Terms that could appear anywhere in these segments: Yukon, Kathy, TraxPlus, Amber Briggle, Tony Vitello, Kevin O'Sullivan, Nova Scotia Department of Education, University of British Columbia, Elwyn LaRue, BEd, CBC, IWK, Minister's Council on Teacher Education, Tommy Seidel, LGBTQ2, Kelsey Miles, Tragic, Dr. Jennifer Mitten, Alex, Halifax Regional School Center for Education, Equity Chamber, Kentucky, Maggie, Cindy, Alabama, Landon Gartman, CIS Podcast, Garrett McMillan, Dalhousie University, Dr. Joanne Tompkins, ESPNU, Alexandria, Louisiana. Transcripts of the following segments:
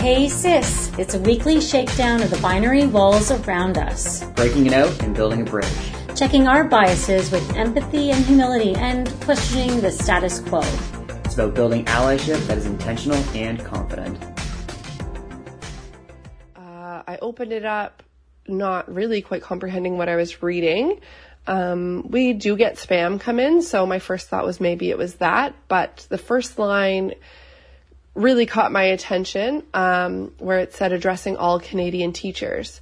Hey Sis, it's a weekly shakedown of the binary walls around us. Breaking it out and building a bridge. Checking our biases with empathy and humility and questioning the status quo. It's about building allyship that is intentional and confident. I opened it up not really quite comprehending what I was reading. We do get spam come in, so my first thought was maybe it was that, but the first line really caught my attention, where it said addressing all Canadian teachers.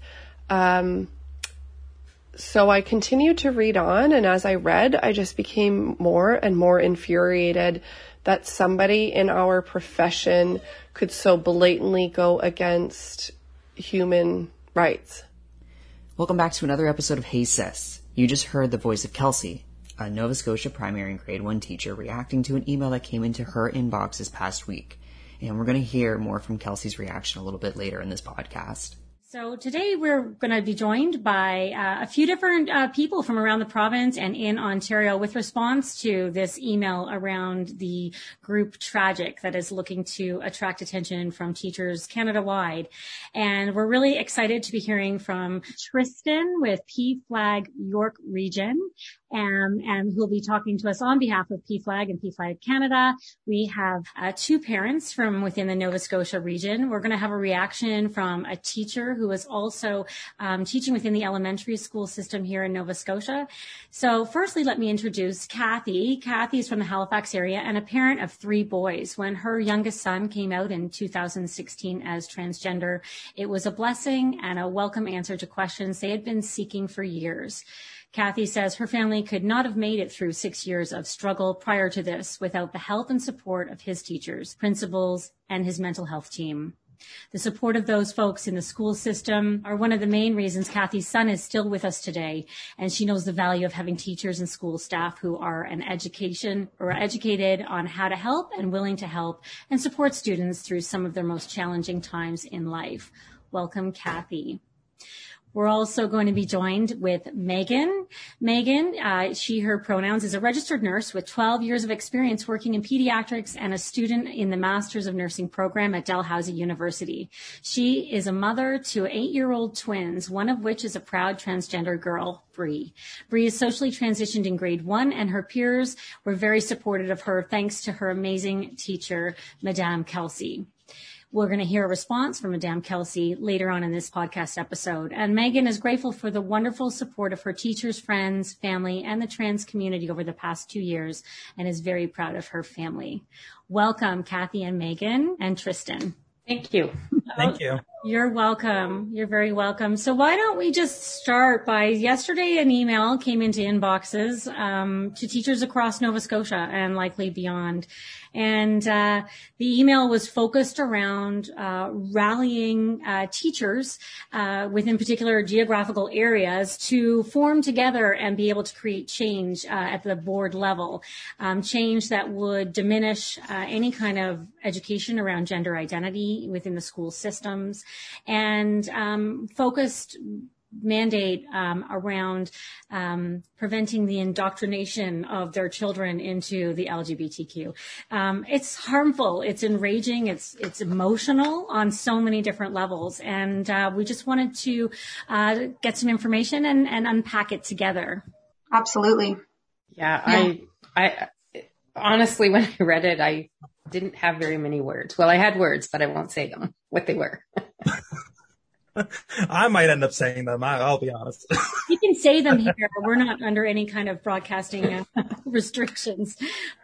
So I continued to read on, and as I read, I just became more and more infuriated that somebody in our profession could so blatantly go against human rights. Welcome back to another episode of Hey Sis. You just heard the voice of Kelsey, a Nova Scotia primary and grade 1 teacher reacting to an email that came into her inbox this past week. And we're going to hear more from Kelsey's reaction a little bit later in this podcast. So today we're going to be joined by a few different people from around the province and in Ontario with response to this email around the group Tragic that is looking to attract attention from teachers Canada-wide. And we're really excited to be hearing from Tristan with PFLAG York Region, and who'll be talking to us on behalf of PFLAG and PFLAG Canada. We have two parents from within the Nova Scotia region. We're going to have a reaction from a teacher who is also teaching within the elementary school system here in Nova Scotia. So firstly, let me introduce Kathy. Kathy's from the Halifax area and a parent of three boys. When her youngest son came out in 2016 as transgender, it was a blessing and a welcome answer to questions they had been seeking for years. Kathy says her family could not have made it through 6 years of struggle prior to this without the help and support of his teachers, principals, and his mental health team. The support of those folks in the school system are one of the main reasons Kathy's son is still with us today, and she knows the value of having teachers and school staff who are educated on how to help and willing to help and support students through some of their most challenging times in life. Welcome, Kathy. We're also going to be joined with Megan. Megan, she, her pronouns, is a registered nurse with 12 years of experience working in pediatrics and a student in the Master's of Nursing program at Dalhousie University. She is a mother to 8-year-old twins, one of which is a proud transgender girl, Bree. Bree is socially transitioned in grade 1, and her peers were very supportive of her thanks to her amazing teacher, Madame Kelsey. We're going to hear a response from Madame Kelsey later on in this podcast episode. And Megan is grateful for the wonderful support of her teachers, friends, family, and the trans community over the past 2 years, and is very proud of her family. Welcome, Kathy and Megan and Tristan. Thank you. Thank you. You're welcome. You're very welcome. So why don't we just start by yesterday an email came into inboxes to teachers across Nova Scotia and likely beyond. And the email was focused around rallying teachers within particular geographical areas to form together and be able to create change at the board level, change that would diminish any kind of education around gender identity within the school systems, and focused mandate around preventing the indoctrination of their children into the LGBTQ. It's harmful, it's enraging, it's emotional on so many different levels, and we just wanted to get some information and unpack it together. Absolutely. Yeah. I honestly, when I read it, I didn't have very many words. Well, I had words, but I won't say them, what they were. I might end up saying them. I'll be honest. You can say them here. We're not under any kind of broadcasting restrictions.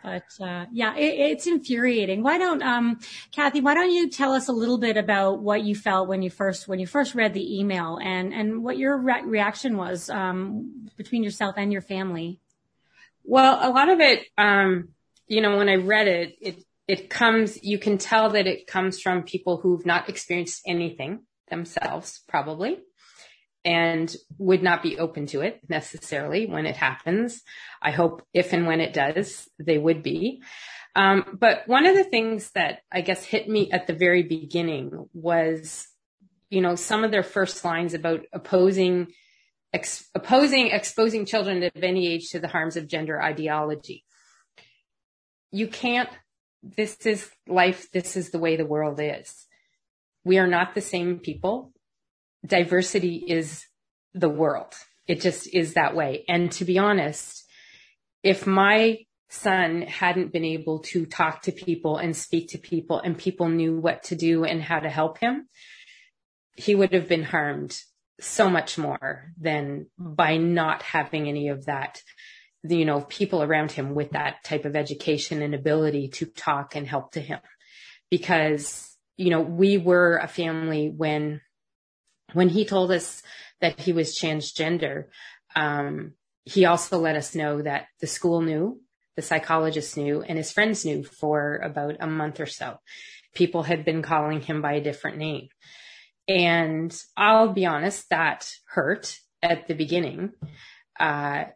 But yeah, it's infuriating. Why don't, Kathy, why don't you tell us a little bit about what you felt when you first read the email and what your reaction was between yourself and your family? Well, a lot of it, when I read it, it comes, you can tell that it comes from people who've not experienced anything themselves, probably, and would not be open to it necessarily when it happens. I hope if and when it does, they would be. But one of the things that I guess hit me at the very beginning was, some of their first lines about exposing children of any age to the harms of gender ideology. You can't, this is life, this is the way the world is. We are not the same people. Diversity is the world. It just is that way. And to be honest, if my son hadn't been able to talk to people and speak to people and people knew what to do and how to help him, he would have been harmed so much more than by not having any of that, you know, people around him with that type of education and ability to talk and help to him. Because, you know, we were a family when he told us that he was transgender, he also let us know that the school knew, the psychologist knew, and his friends knew for about a month or so. People had been calling him by a different name. And I'll be honest, that hurt at the beginning. I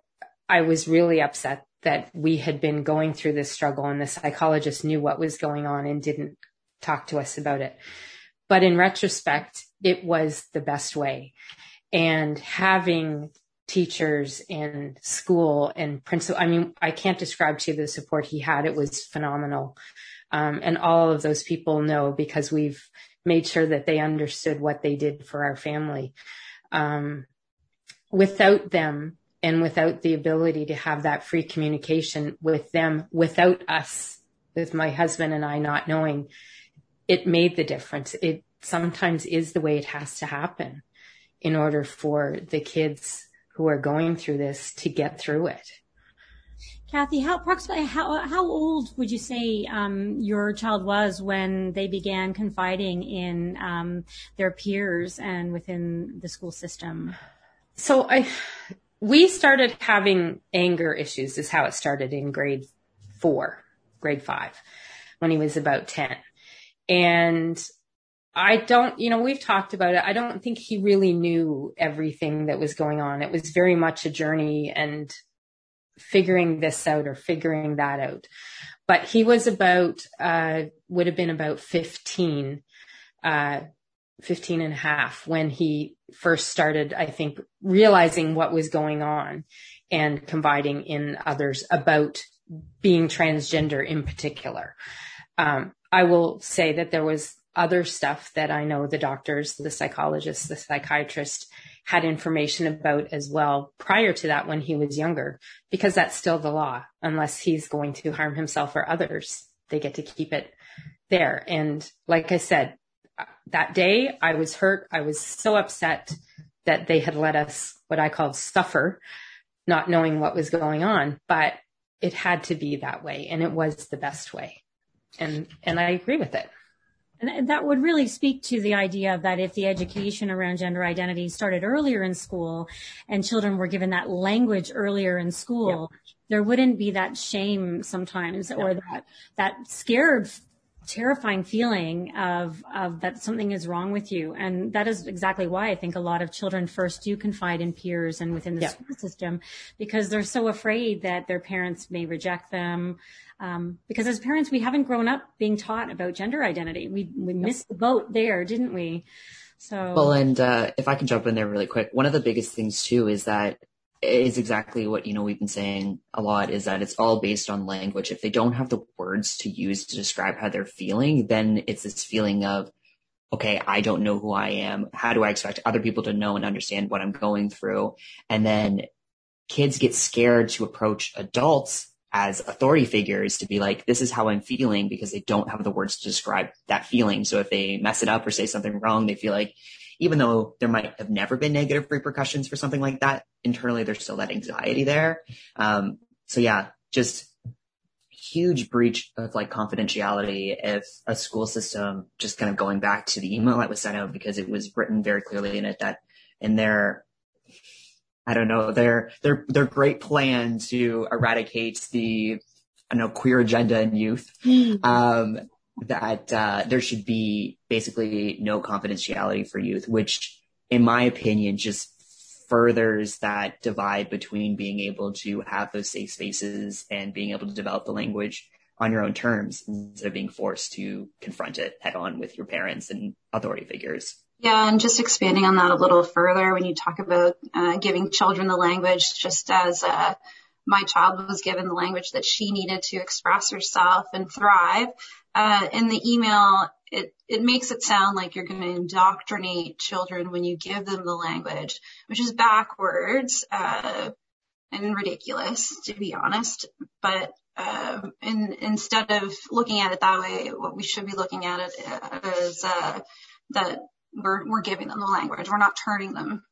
was really upset that we had been going through this struggle and the psychologist knew what was going on and didn't talk to us about it. But in retrospect, it was the best way. And having teachers and school and principal, I mean, I can't describe to you the support he had. It was phenomenal. And all of those people know because we've made sure that they understood what they did for our family. Without them and without the ability to have that free communication with them, without us, with my husband and I not knowing, it made the difference. It sometimes is the way it has to happen in order for the kids who are going through this to get through it. Kathy, how old would you say your child was when they began confiding in their peers and within the school system? So we started having anger issues is how it started in grade 5, when he was about 10. And I don't, you know, we've talked about it. I don't think he really knew everything that was going on. It was very much a journey and figuring this out or figuring that out. But he was would have been about 15 and a half when he first started, I think, realizing what was going on and confiding in others about being transgender in particular. I will say that there was other stuff that I know the doctors, the psychologists, the psychiatrist had information about as well prior to that when he was younger, because that's still the law. Unless he's going to harm himself or others, they get to keep it there. And like I said, that day I was hurt. I was so upset that they had let us, what I called, suffer, not knowing what was going on, but it had to be that way. And it was the best way. And I agree with it. And that would really speak to the idea that if the education around gender identity started earlier in school and children were given that language earlier in school, yeah, there wouldn't be that shame sometimes, yeah, or that scared, terrifying feeling of that something is wrong with you. And that is exactly why I think a lot of children first do confide in peers and within the, yeah, school system, because they're so afraid that their parents may reject them. Because as parents, we haven't grown up being taught about gender identity. We missed the boat there, didn't we? So. Well, and if I can jump in there really quick, one of the biggest things too is that is exactly what, you know, we've been saying a lot, is that it's all based on language. If they don't have the words to use to describe how they're feeling, then it's this feeling of, okay, I don't know who I am. How do I expect other people to know and understand what I'm going through? And then kids get scared to approach adults as authority figures to be like, this is how I'm feeling, because they don't have the words to describe that feeling. So if they mess it up or say something wrong, they feel like, even though there might have never been negative repercussions for something like that, internally, there's still that anxiety there. So yeah, just huge breach of like confidentiality if a school system, just kind of going back to the email that was sent out, because it was written very clearly in it that in their, I don't know, their great plan to eradicate the, I don't know, queer agenda in youth, that there should be basically no confidentiality for youth, which in my opinion just furthers that divide between being able to have those safe spaces and being able to develop the language on your own terms instead of being forced to confront it head on with your parents and authority figures. Yeah, and just expanding on that a little further, when you talk about giving children the language, just as my child was given the language that she needed to express herself and thrive, in the email, it makes it sound like you're going to indoctrinate children when you give them the language, which is backwards and ridiculous, to be honest. But instead of looking at it that way, what we should be looking at it is that we're giving them the language. We're not turning them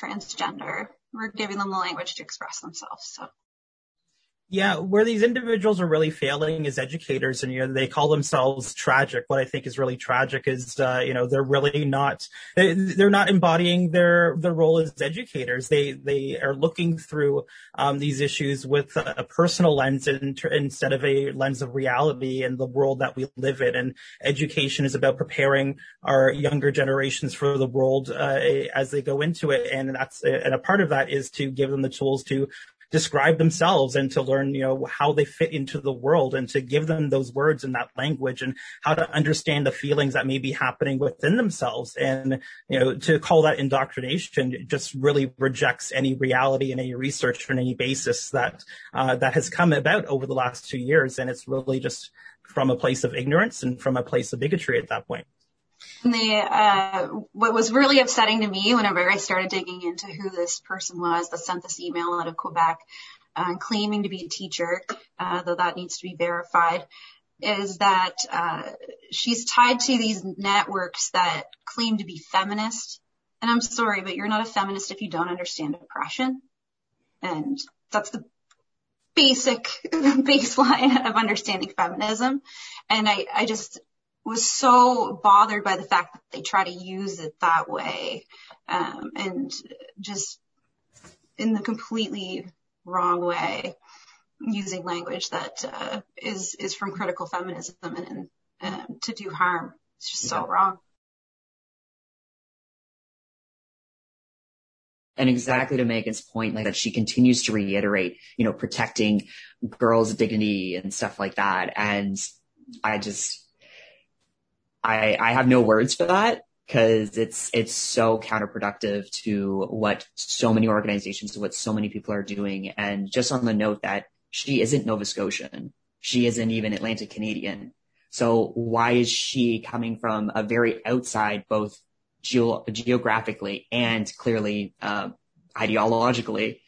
transgender. We're giving them the language to express themselves. So. Yeah, where these individuals are really failing as educators, and they call themselves tragic. What I think is really tragic is, they're really not, they're not embodying their role as educators. They are looking through these issues with a personal lens instead of a lens of reality and the world that we live in. And education is about preparing our younger generations for the world as they go into it, and a part of that is to give them the tools to describe themselves and to learn, how they fit into the world, and to give them those words in that language and how to understand the feelings that may be happening within themselves. And, to call that indoctrination just really rejects any reality and any research and any basis that has come about over the last 2 years. And it's really just from a place of ignorance and from a place of bigotry at that point. And what was really upsetting to me whenever I started digging into who this person was that sent this email out of Quebec claiming to be a teacher, though that needs to be verified, is that she's tied to these networks that claim to be feminist. And I'm sorry, but you're not a feminist if you don't understand oppression. And that's the basic baseline of understanding feminism. And I just was so bothered by the fact that they try to use it that way, and just in the completely wrong way, using language that is from critical feminism and to do harm. It's just so wrong. And exactly to Megan's point, like that she continues to reiterate, protecting girls' dignity and stuff like that. And I have no words for that, because it's so counterproductive to what so many organizations, what so many people are doing. And just on the note that she isn't Nova Scotian. She isn't even Atlantic Canadian. So why is she coming from a very outside, both geographically and clearly ideologically,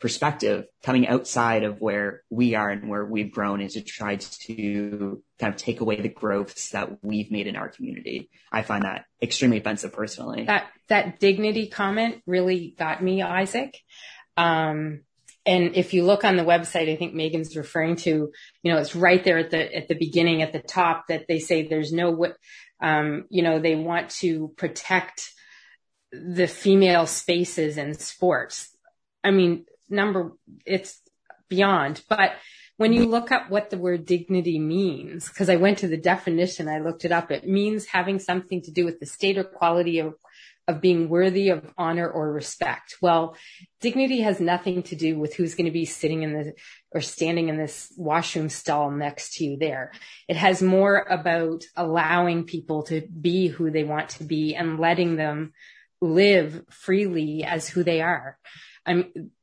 perspective, coming outside of where we are and where we've grown, is to try to kind of take away the growths that we've made in our community. I find that extremely offensive personally. That dignity comment really got me, Isaac. And if you look on the website, I think Megan's referring to, it's right there at the beginning, at the top, that they say there's no, they want to protect the female spaces in sports. I mean, it's beyond. But when you look up what the word dignity means, because I went to the definition, I looked it up, it means having something to do with the state or quality of being worthy of honor or respect. Well, dignity has nothing to do with who's going to be sitting in the or standing in this washroom stall next to you there. It has more about allowing people to be who they want to be and letting them live freely as who they are.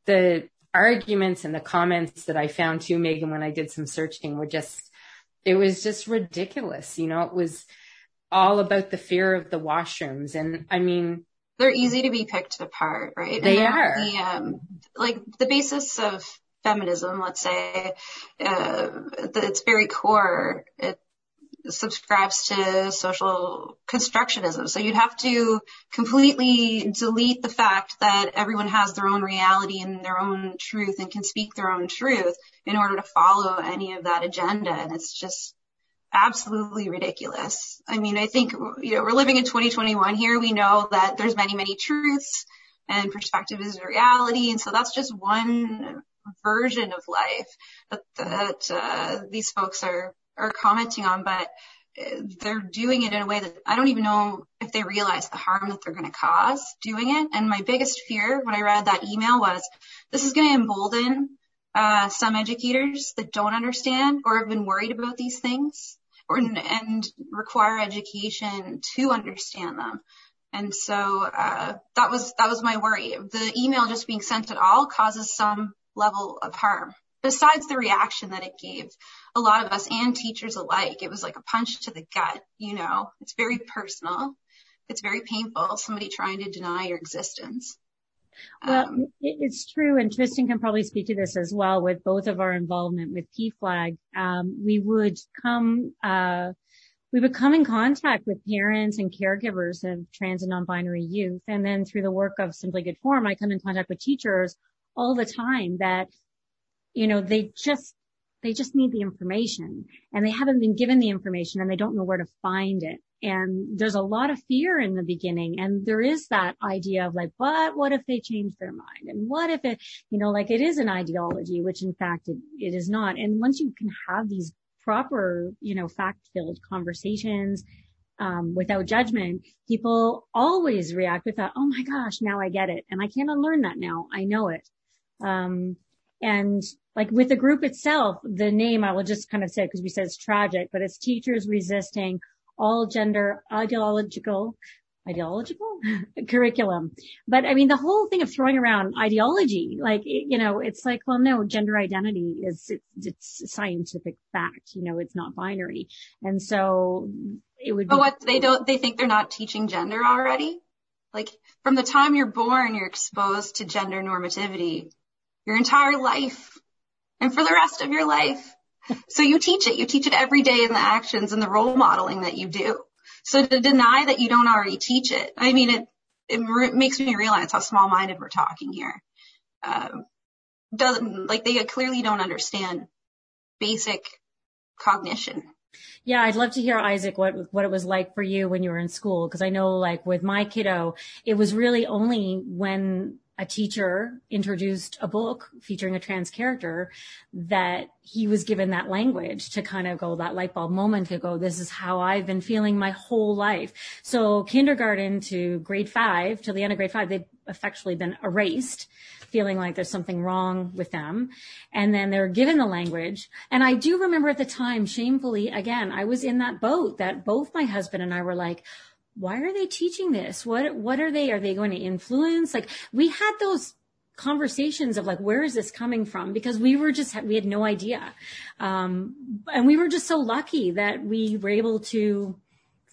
The arguments and the comments that I found too, Megan, when I did some searching it was just ridiculous. It was all about the fear of the washrooms. And I mean, they're easy to be picked apart, right? They are. The basis of feminism, let's say, at its very core, it subscribes to social constructionism. So you'd have to completely delete the fact that everyone has their own reality and their own truth and can speak their own truth in order to follow any of that agenda. And it's just absolutely ridiculous. I mean, I think, we're living in 2021 here. We know that there's many, many truths, and perspective is reality. And so that's just one version of life that these folks are commenting on, but they're doing it in a way that I don't even know if they realize the harm that they're going to cause doing it. And my biggest fear when I read that email was, this is going to embolden some educators that don't understand or have been worried about these things and require education to understand them. And so that was my worry. The email just being sent at all causes some level of harm. besides the reaction that it gave a lot of us and teachers alike. It was like a punch to the gut, you know. It's very personal. It's very painful, somebody trying to deny your existence. Well, it's true, and Tristan can probably speak to this as well with both of our involvement with PFLAG. We would come in contact with parents and caregivers of trans and non-binary youth. And then through the work of Simply Good Form, I come in contact with teachers all the time that, you know, they just need the information, and they haven't been given the information, and they don't know where to find it. And there's a lot of fear in the beginning. And there is that idea of like, but what if they change their mind? And what if it, you know, like, it is an ideology, which in fact it is not. And once you can have these proper, you know, fact-filled conversations, without judgment, people always react with that, oh my gosh, now I get it. And I can't unlearn that now. I know it. And like with the group itself, the name I will just kind of say, because we said it's tragic, but it's teachers resisting all gender ideological curriculum. But I mean, the whole thing of throwing around ideology, like, you know, it's like, well, no, gender identity is, it's scientific fact, you know, it's not binary. And so it would be. But what they think they're not teaching gender already? Like from the time you're born, you're exposed to gender normativity your entire life and for the rest of your life. So you teach it every day in the actions and the role modeling that you do. So to deny that you don't already teach it, I mean, it makes me realize how small-minded we're talking here. They clearly don't understand basic cognition. Yeah, I'd love to hear, Isaac, what it was like for you when you were in school, because I know, like, with my kiddo, it was really only when a teacher introduced a book featuring a trans character that he was given that language to kind of go, that light bulb moment to go, this is how I've been feeling my whole life. So kindergarten to grade 5, till the end of grade 5, they've effectively been erased, feeling like there's something wrong with them. And then they're given the language. And I do remember at the time, shamefully, again, I was in that boat that both my husband and I were like, why are they teaching this? What are they going to influence? Like we had those conversations of like, where is this coming from? Because we had no idea. And we were just so lucky that we were able to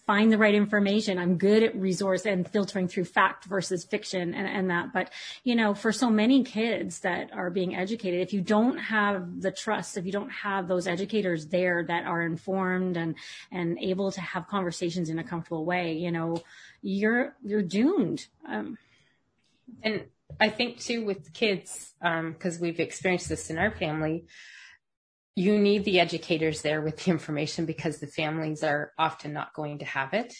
find the right information. I'm good at resource and filtering through fact versus fiction and that. But, you know, for so many kids that are being educated, if you don't have the trust, if you don't have those educators there that are informed and able to have conversations in a comfortable way, you know, you're doomed. And I think too with kids, because we've experienced this in our family, you need the educators there with the information because the families are often not going to have it.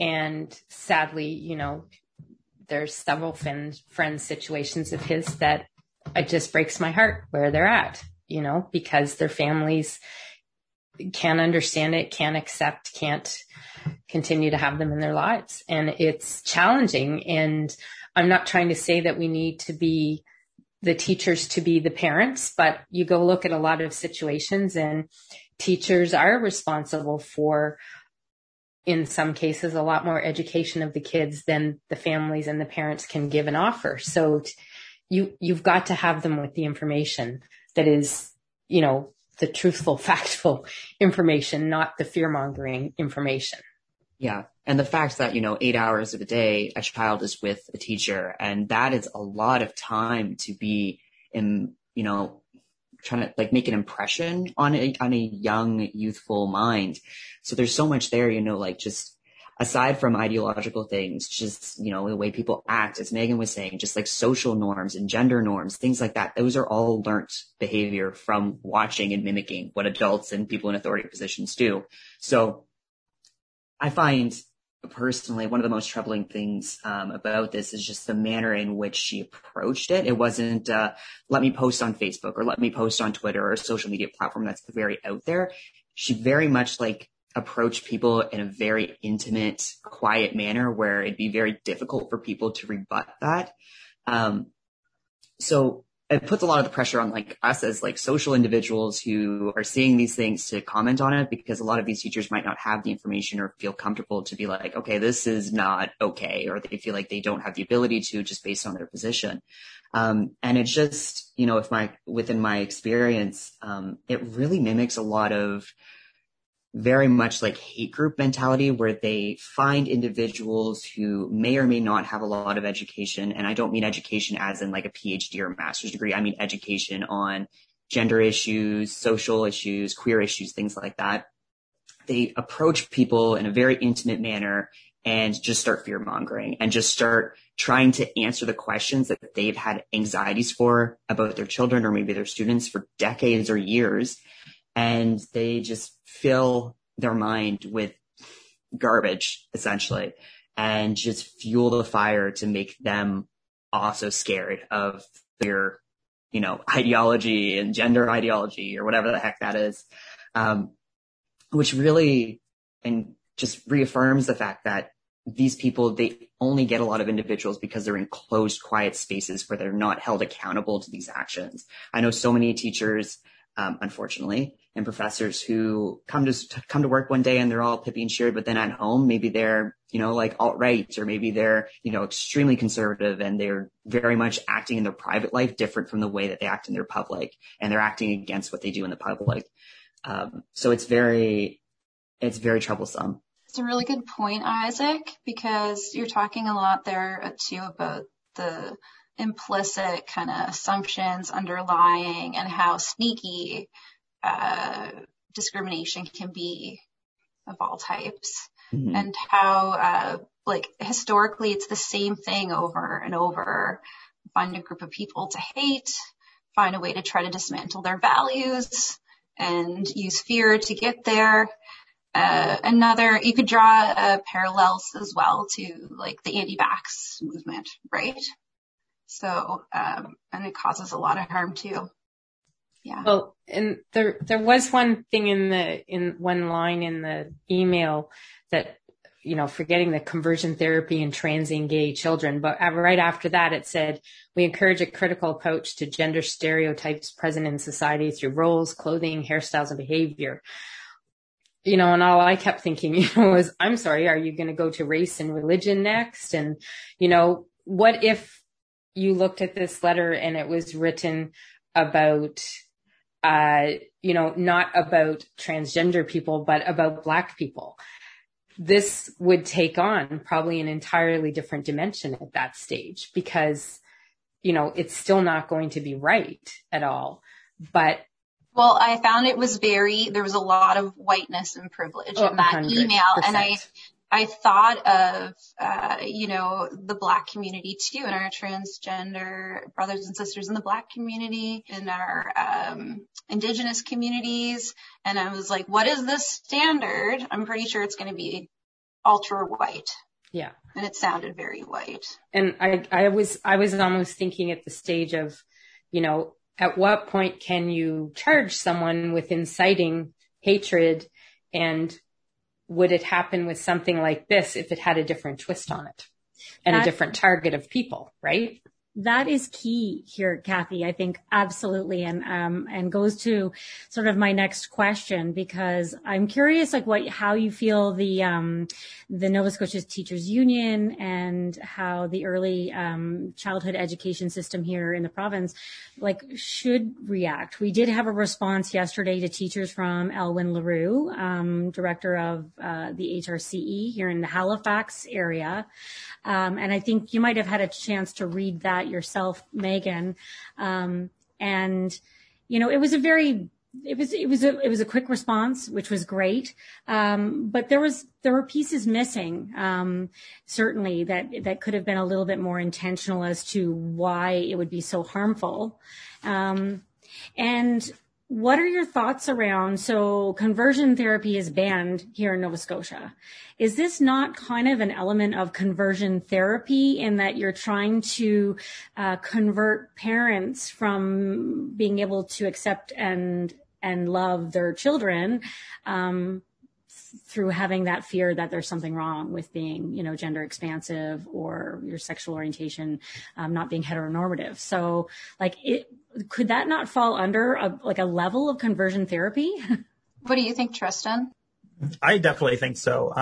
And sadly, you know, there's several friend situations of his that it just breaks my heart where they're at, you know, because their families can't understand it, can't accept, can't continue to have them in their lives. And it's challenging. And I'm not trying to say that we need to be the teachers to be the parents, but you go look at a lot of situations and teachers are responsible for, in some cases, a lot more education of the kids than the families and the parents can give and offer. So you've got to have them with the information that is, you know, the truthful, factual information, not the fear-mongering information. Yeah. And the fact that, you know, 8 hours of the day, a child is with a teacher, and that is a lot of time to be in, you know, trying to like make an impression on a young, youthful mind. So there's so much there, you know, like just aside from ideological things, just, you know, the way people act, as Megan was saying, just like social norms and gender norms, things like that. Those are all learned behavior from watching and mimicking what adults and people in authority positions do. So I find personally one of the most troubling things about this is just the manner in which she approached it. It wasn't let me post on Facebook or let me post on Twitter or a social media platform that's very out there. She very much like approached people in a very intimate, quiet manner where it'd be very difficult for people to rebut that. So it puts a lot of the pressure on like us as like social individuals who are seeing these things to comment on it, because a lot of these teachers might not have the information or feel comfortable to be like, okay, this is not okay, or they feel like they don't have the ability to just based on their position. And it's just, you know, within my experience, it really mimics a lot of very much like hate group mentality, where they find individuals who may or may not have a lot of education. And I don't mean education as in like a PhD or a master's degree. I mean education on gender issues, social issues, queer issues, things like that. They approach people in a very intimate manner and just start fear mongering and just start trying to answer the questions that they've had anxieties for about their children or maybe their students for decades or years. And they just fill their mind with garbage, essentially, and just fuel the fire to make them also scared of their, you know, ideology and gender ideology or whatever the heck that is, which really and just reaffirms the fact that these people, they only get a lot of individuals because they're in closed, quiet spaces where they're not held accountable to these actions. I know so many teachers, unfortunately, and professors who come to work one day and they're all pippy and cheered, but then at home, maybe they're, you know, like alt-right, or maybe they're, you know, extremely conservative, and they're very much acting in their private life different from the way that they act in their public, and they're acting against what they do in the public. So it's very troublesome. It's a really good point, Isaac, because you're talking a lot there too about the implicit kind of assumptions underlying and how sneaky discrimination can be of all types, mm-hmm. and how like historically it's the same thing over and over. Find a group of people to hate, find a way to try to dismantle their values, and use fear to get there. You could draw parallels as well to like the anti-vax movement, right? So, and it causes a lot of harm too. Yeah. Well, and there was one thing in one line in the email that, you know, forgetting the conversion therapy and trans and gay children, but right after that it said, we encourage a critical approach to gender stereotypes present in society through roles, clothing, hairstyles, and behavior. You know, and all I kept thinking, you know, was, I'm sorry, are you going to go to race and religion next? And, you know, what if you looked at this letter and it was written about, you know, not about transgender people, but about Black people? This would take on probably an entirely different dimension at that stage, because, you know, it's still not going to be right at all. But well, I found it was there was a lot of whiteness and privilege in that 100%. Email. And I thought of, you know, the Black community too, and our transgender brothers and sisters in the Black community, in our Indigenous communities. And I was like, what is this standard? I'm pretty sure it's going to be ultra white. Yeah. And it sounded very white. And I was almost thinking at the stage of, you know, at what point can you charge someone with inciting hatred, and would it happen with something like this if it had a different twist on it and a different target of people, right? That is key here, Kathy, I think, absolutely. And goes to sort of my next question, because I'm curious, like, how you feel the Nova Scotia Teachers Union and how the early, childhood education system here in the province, like, should react. We did have a response yesterday to teachers from Elwyn LaRue, director of, the HRCE here in the Halifax area. And I think you might have had a chance to read that yourself, Megan. And, you know, it was a quick response, which was great. But there were pieces missing, certainly that could have been a little bit more intentional as to why it would be so harmful. And what are your thoughts around, so conversion therapy is banned here in Nova Scotia. Is this not kind of an element of conversion therapy in that you're trying to convert parents from being able to accept and love their children through having that fear that there's something wrong with being, you know, gender expansive or your sexual orientation not being heteronormative. So like, could that not fall under a level of conversion therapy? What do you think, Tristan? I definitely think so.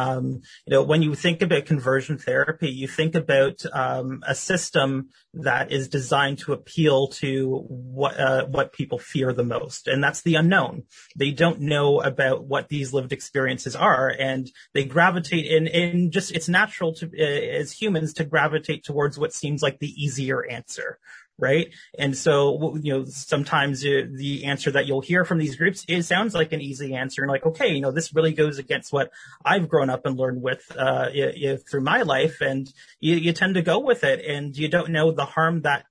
When you think about conversion therapy, you think about a system that is designed to appeal to what people fear the most, and that's the unknown. They don't know about what these lived experiences are, and they gravitate in it's natural to as humans to gravitate towards what seems like the easier answer. Right. And so, sometimes the answer that you'll hear from these groups, it sounds like an easy answer. And like, OK, this really goes against what I've grown up and learned with through my life. And you tend to go with it, and you don't know the harm that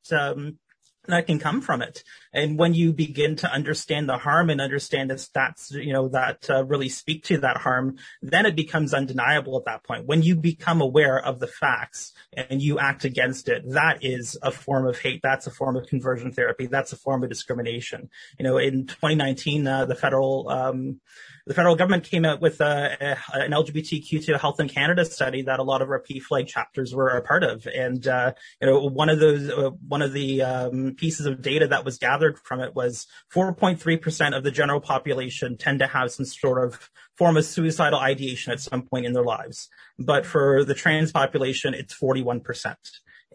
can come from it. And when you begin to understand the harm and understand the stats, that really speak to that harm, then it becomes undeniable at that point. When you become aware of the facts and you act against it, that is a form of hate. That's a form of conversion therapy. That's a form of discrimination. In 2019, the federal government came out with an LGBTQ2 Health in Canada study that a lot of our PFLAG chapters were a part of. And, one of the pieces of data that was gathered from it was 4.3% of the general population tend to have some sort of form of suicidal ideation at some point in their lives. But for the trans population, it's 41%.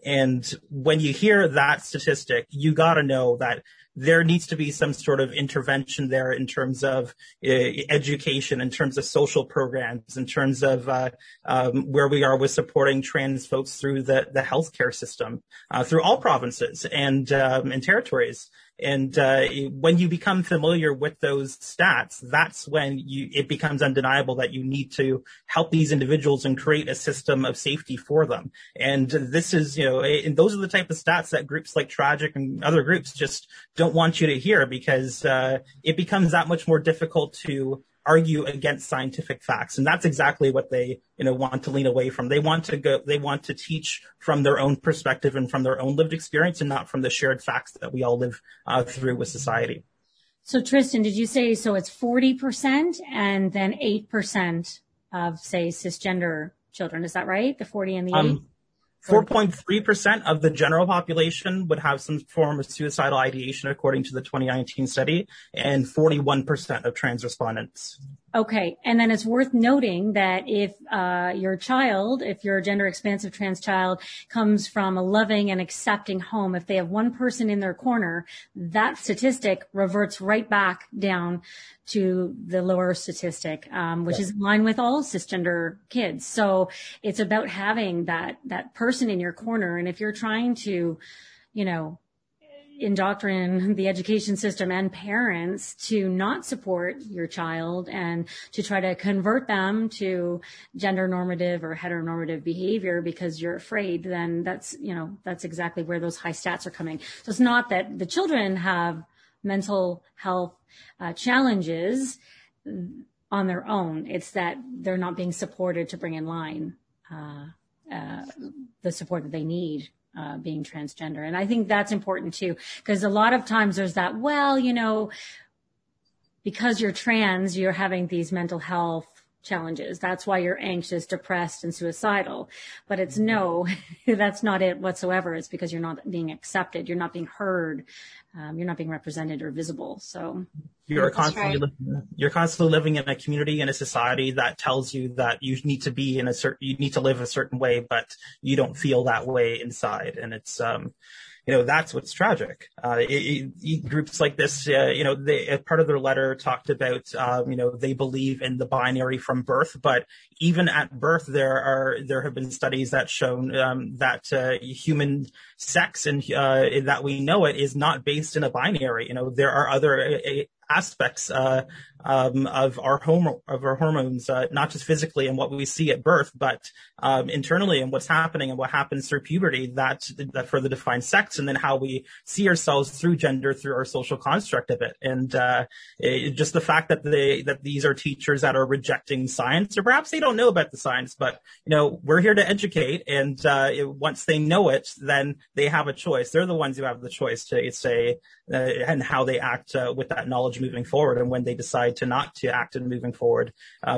And when you hear that statistic, you got to know that there needs to be some sort of intervention there in terms of education, in terms of social programs, in terms of where we are with supporting trans folks through the healthcare system, through all provinces and territories. And when you become familiar with those stats, that's when it becomes undeniable that you need to help these individuals and create a system of safety for them. And this is, and those are the type of stats that groups like Tragic and other groups just don't want you to hear, because it becomes that much more difficult to argue against scientific facts. And that's exactly what they, want to lean away from. They want to teach from their own perspective and from their own lived experience, and not from the shared facts that we all live through with society. So Tristan, did you say, so it's 40% and then 8% of, say, cisgender children, is that right? The 40 and the 8? 4.3% of the general population would have some form of suicidal ideation, according to the 2019 study, and 41% of trans respondents. Okay. And then it's worth noting that if your gender expansive trans child comes from a loving and accepting home, if they have one person in their corner, that statistic reverts right back down to the lower statistic, which is in line with all cisgender kids. So it's about having that person in your corner. And if you're trying to, indoctrinate the education system and parents to not support your child and to try to convert them to gender normative or heteronormative behavior because you're afraid, then that's exactly where those high stats are coming. So it's not that the children have mental health challenges on their own. It's that they're not being supported to bring in line the support that they need. Being transgender. And I think that's important too, because a lot of times there's that, because you're trans, you're having these mental health challenges. That's why you're anxious, depressed, and suicidal. But it's no, that's not it whatsoever. It's because you're not being accepted. You're not being heard. You're not being represented or visible. So you're constantly living in a community and a society that tells you that you need to be you need to live a certain way, but you don't feel that way inside. And it's, that's what's tragic. Groups like this, part of their letter talked about, they believe in the binary from birth, but even at birth, there have been studies that shown that human sex and that we know it is not based in a binary. There are other aspects of our hormones, not just physically and what we see at birth, but internally and what's happening and what happens through puberty that further defines sex, and then how we see ourselves through gender, through our social construct of it. And just the fact that these are teachers that are rejecting science, or perhaps they don't know about the science, but we're here to educate. And once they know it, then they have a choice. They're the ones who have the choice to say and how they act with that knowledge moving forward. And when they decide to not to act in moving forward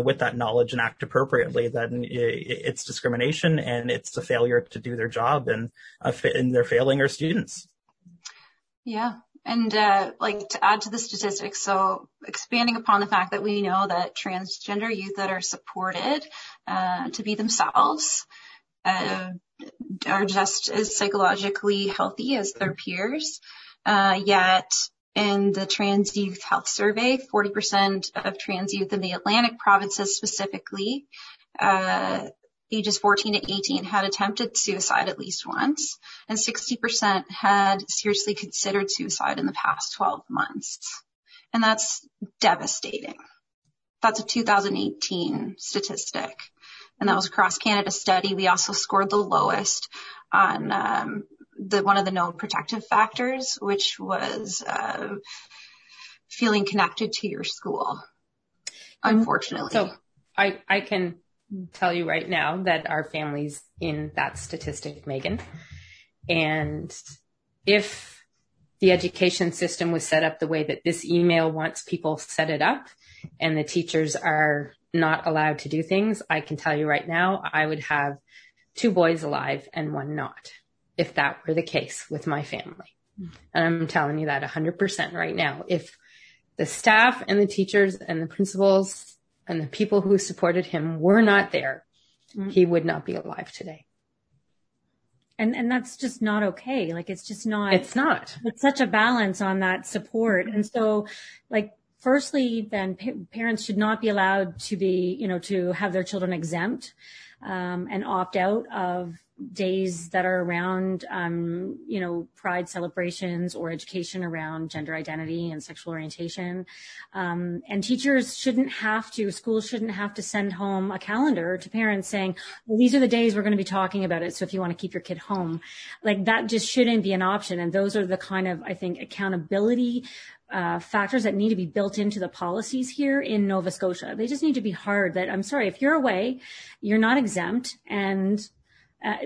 with that knowledge and act appropriately, then it's discrimination and it's a failure to do their job, and they're failing our students. Yeah. And like to add to the statistics, so expanding upon the fact that we know that transgender youth that are supported to be themselves are just as psychologically healthy as their peers. Yet in the Trans Youth Health Survey, 40% of trans youth in the Atlantic provinces specifically, ages 14 to 18 had attempted suicide at least once, and 60% had seriously considered suicide in the past 12 months. And that's devastating. That's a 2018 statistic. And that was a cross-Canada study. We also scored the lowest on one of the known protective factors, which was feeling connected to your school, unfortunately. So I can tell you right now that our family's in that statistic, Megan. And if the education system was set up the way that this email wants people set it up and the teachers are not allowed to do things, I can tell you right now, I would have 2 boys alive and 1 not, if that were the case with my family. And I'm telling you that 100% right now. If the staff and the teachers and the principals and the people who supported him were not there, he would not be alive today. And that's just not okay. Like, it's just not. It's not. It's such a balance on that support. And so, like, firstly, then parents should not be allowed to be, to have their children exempt and opt out of days that are around, pride celebrations or education around gender identity and sexual orientation. And teachers schools shouldn't have to send home a calendar to parents saying, well, these are the days we're going to be talking about it. So if you want to keep your kid home, like, that just shouldn't be an option. And those are the kind of, I think, accountability factors that need to be built into the policies here in Nova Scotia. They just need to be hard that, I'm sorry, if you're away, you're not exempt. And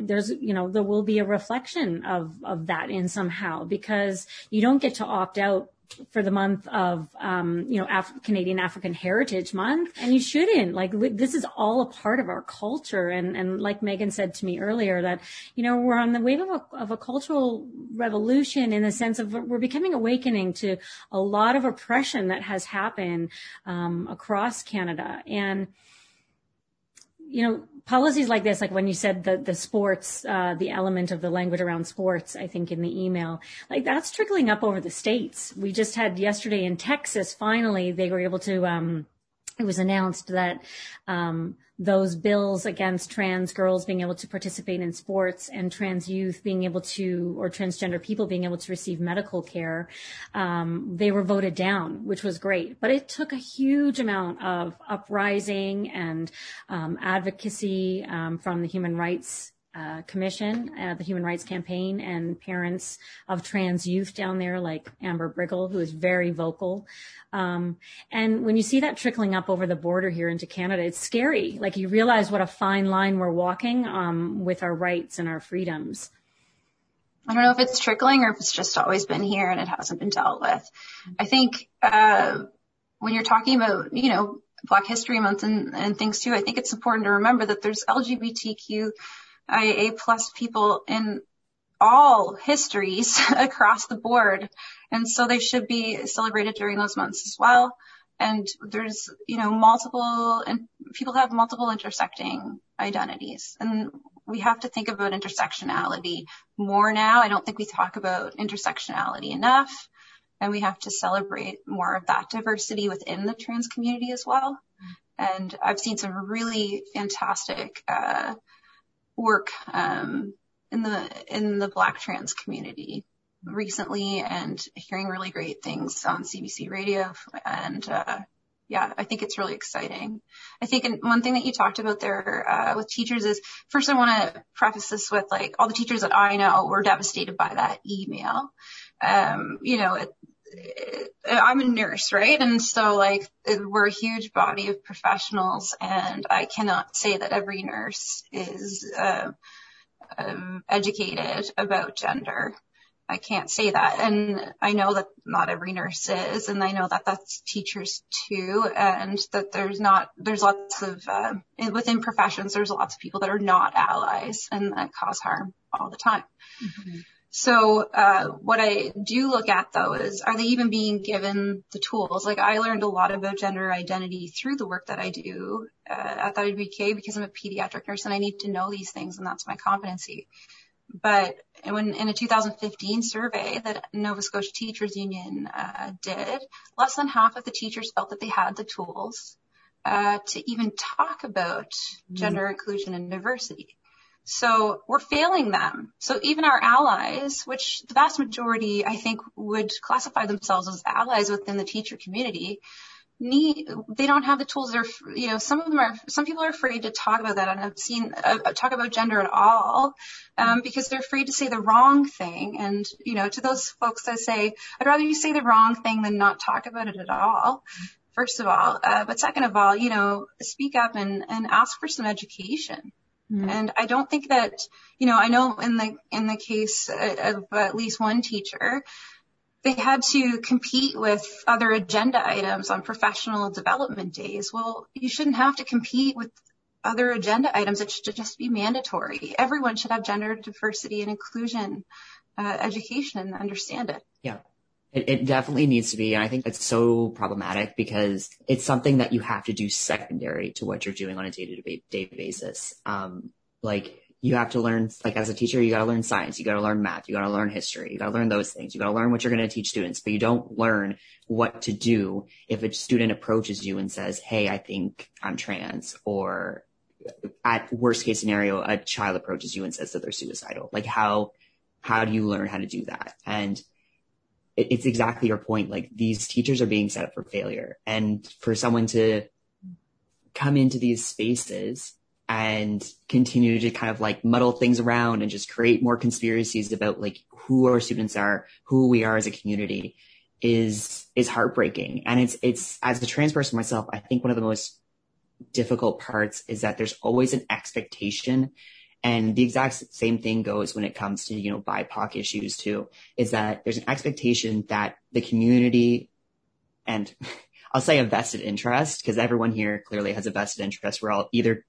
there will be a reflection of that in somehow, because you don't get to opt out for the month of, Canadian African Heritage Month. And you shouldn't. Like, this is all a part of our culture. And like Megan said to me earlier, that, we're on the wave of a cultural revolution, in the sense of we're becoming awakening to a lot of oppression that has happened, across Canada. And, policies like this, like when you said the sports, the element of the language around sports, I think in the email, like, that's trickling up over the states. We just had yesterday in Texas, finally, they were able to, it was announced that those bills against trans girls being able to participate in sports and trans youth being able to, or transgender people being able to receive medical care, they were voted down, which was great. But it took a huge amount of uprising and advocacy from the Human Rights Commission, the Human Rights Campaign, and parents of trans youth down there, like Amber Briggle, who is very vocal. And when you see that trickling up over the border here into Canada, it's scary. Like, you realize what a fine line we're walking with our rights and our freedoms. I don't know if it's trickling or if it's just always been here and it hasn't been dealt with. I think when you're talking about, Black History Month and things too, I think it's important to remember that there's LGBTQIA+ people in all histories across the board. And so they should be celebrated during those months as well. And there's, people have multiple intersecting identities, and we have to think about intersectionality more now. I don't think we talk about intersectionality enough, and we have to celebrate more of that diversity within the trans community as well. And I've seen some really fantastic, work in the Black trans community recently, and hearing really great things on CBC radio, and I think it's really exciting. I think one thing that you talked about there with teachers is, first I want to preface this with, like, all the teachers that I know were devastated by that email. I'm a nurse, right? And so, like, we're a huge body of professionals, and I cannot say that every nurse is educated about gender. I can't say that. And I know that not every nurse is, and I know that that's teachers too, and that there's lots of, within professions, there's lots of people that are not allies and that cause harm all the time. Mm-hmm. So what I do look at, though, is are they even being given the tools? Like, I learned a lot about gender identity through the work that I do at that IBK, because I'm a pediatric nurse and I need to know these things, and that's my competency. But when in a 2015 survey that Nova Scotia Teachers Union did, less than half of the teachers felt that they had the tools to even talk about gender inclusion and diversity. So we're failing them. So even our allies, which the vast majority, I think, would classify themselves as allies within the teacher community, they don't have the tools. Some people are afraid to talk about that. And I've seen talk about gender at all because they're afraid to say the wrong thing. And, to those folks, I say, I'd rather you say the wrong thing than not talk about it at all. First of all, but second of all, speak up and ask for some education. And I don't think that, I know in the case of at least one teacher, they had to compete with other agenda items on professional development days. Well, you shouldn't have to compete with other agenda items. It should just be mandatory. Everyone should have gender diversity and inclusion education and understand it. Yeah. It definitely needs to be, and I think it's so problematic because it's something that you have to do secondary to what you're doing on a day-to-day basis. You have to learn, as a teacher, you got to learn science, you got to learn math, you got to learn history, you got to learn those things, you got to learn what you're going to teach students, but you don't learn what to do if a student approaches you and says, hey, I think I'm trans, or at worst case scenario, a child approaches you and says that they're suicidal. How do you learn how to do that? And it's exactly your point. These teachers are being set up for failure, and for someone to come into these spaces and continue to muddle things around and just create more conspiracies about who our students are, who we are as a community is heartbreaking. And it's as a trans person myself, I think one of the most difficult parts is that there's always an expectation, and the exact same thing goes when it comes to, BIPOC issues too, is that there's an expectation that the community, and I'll say a vested interest, because everyone here clearly has a vested interest. We're all either,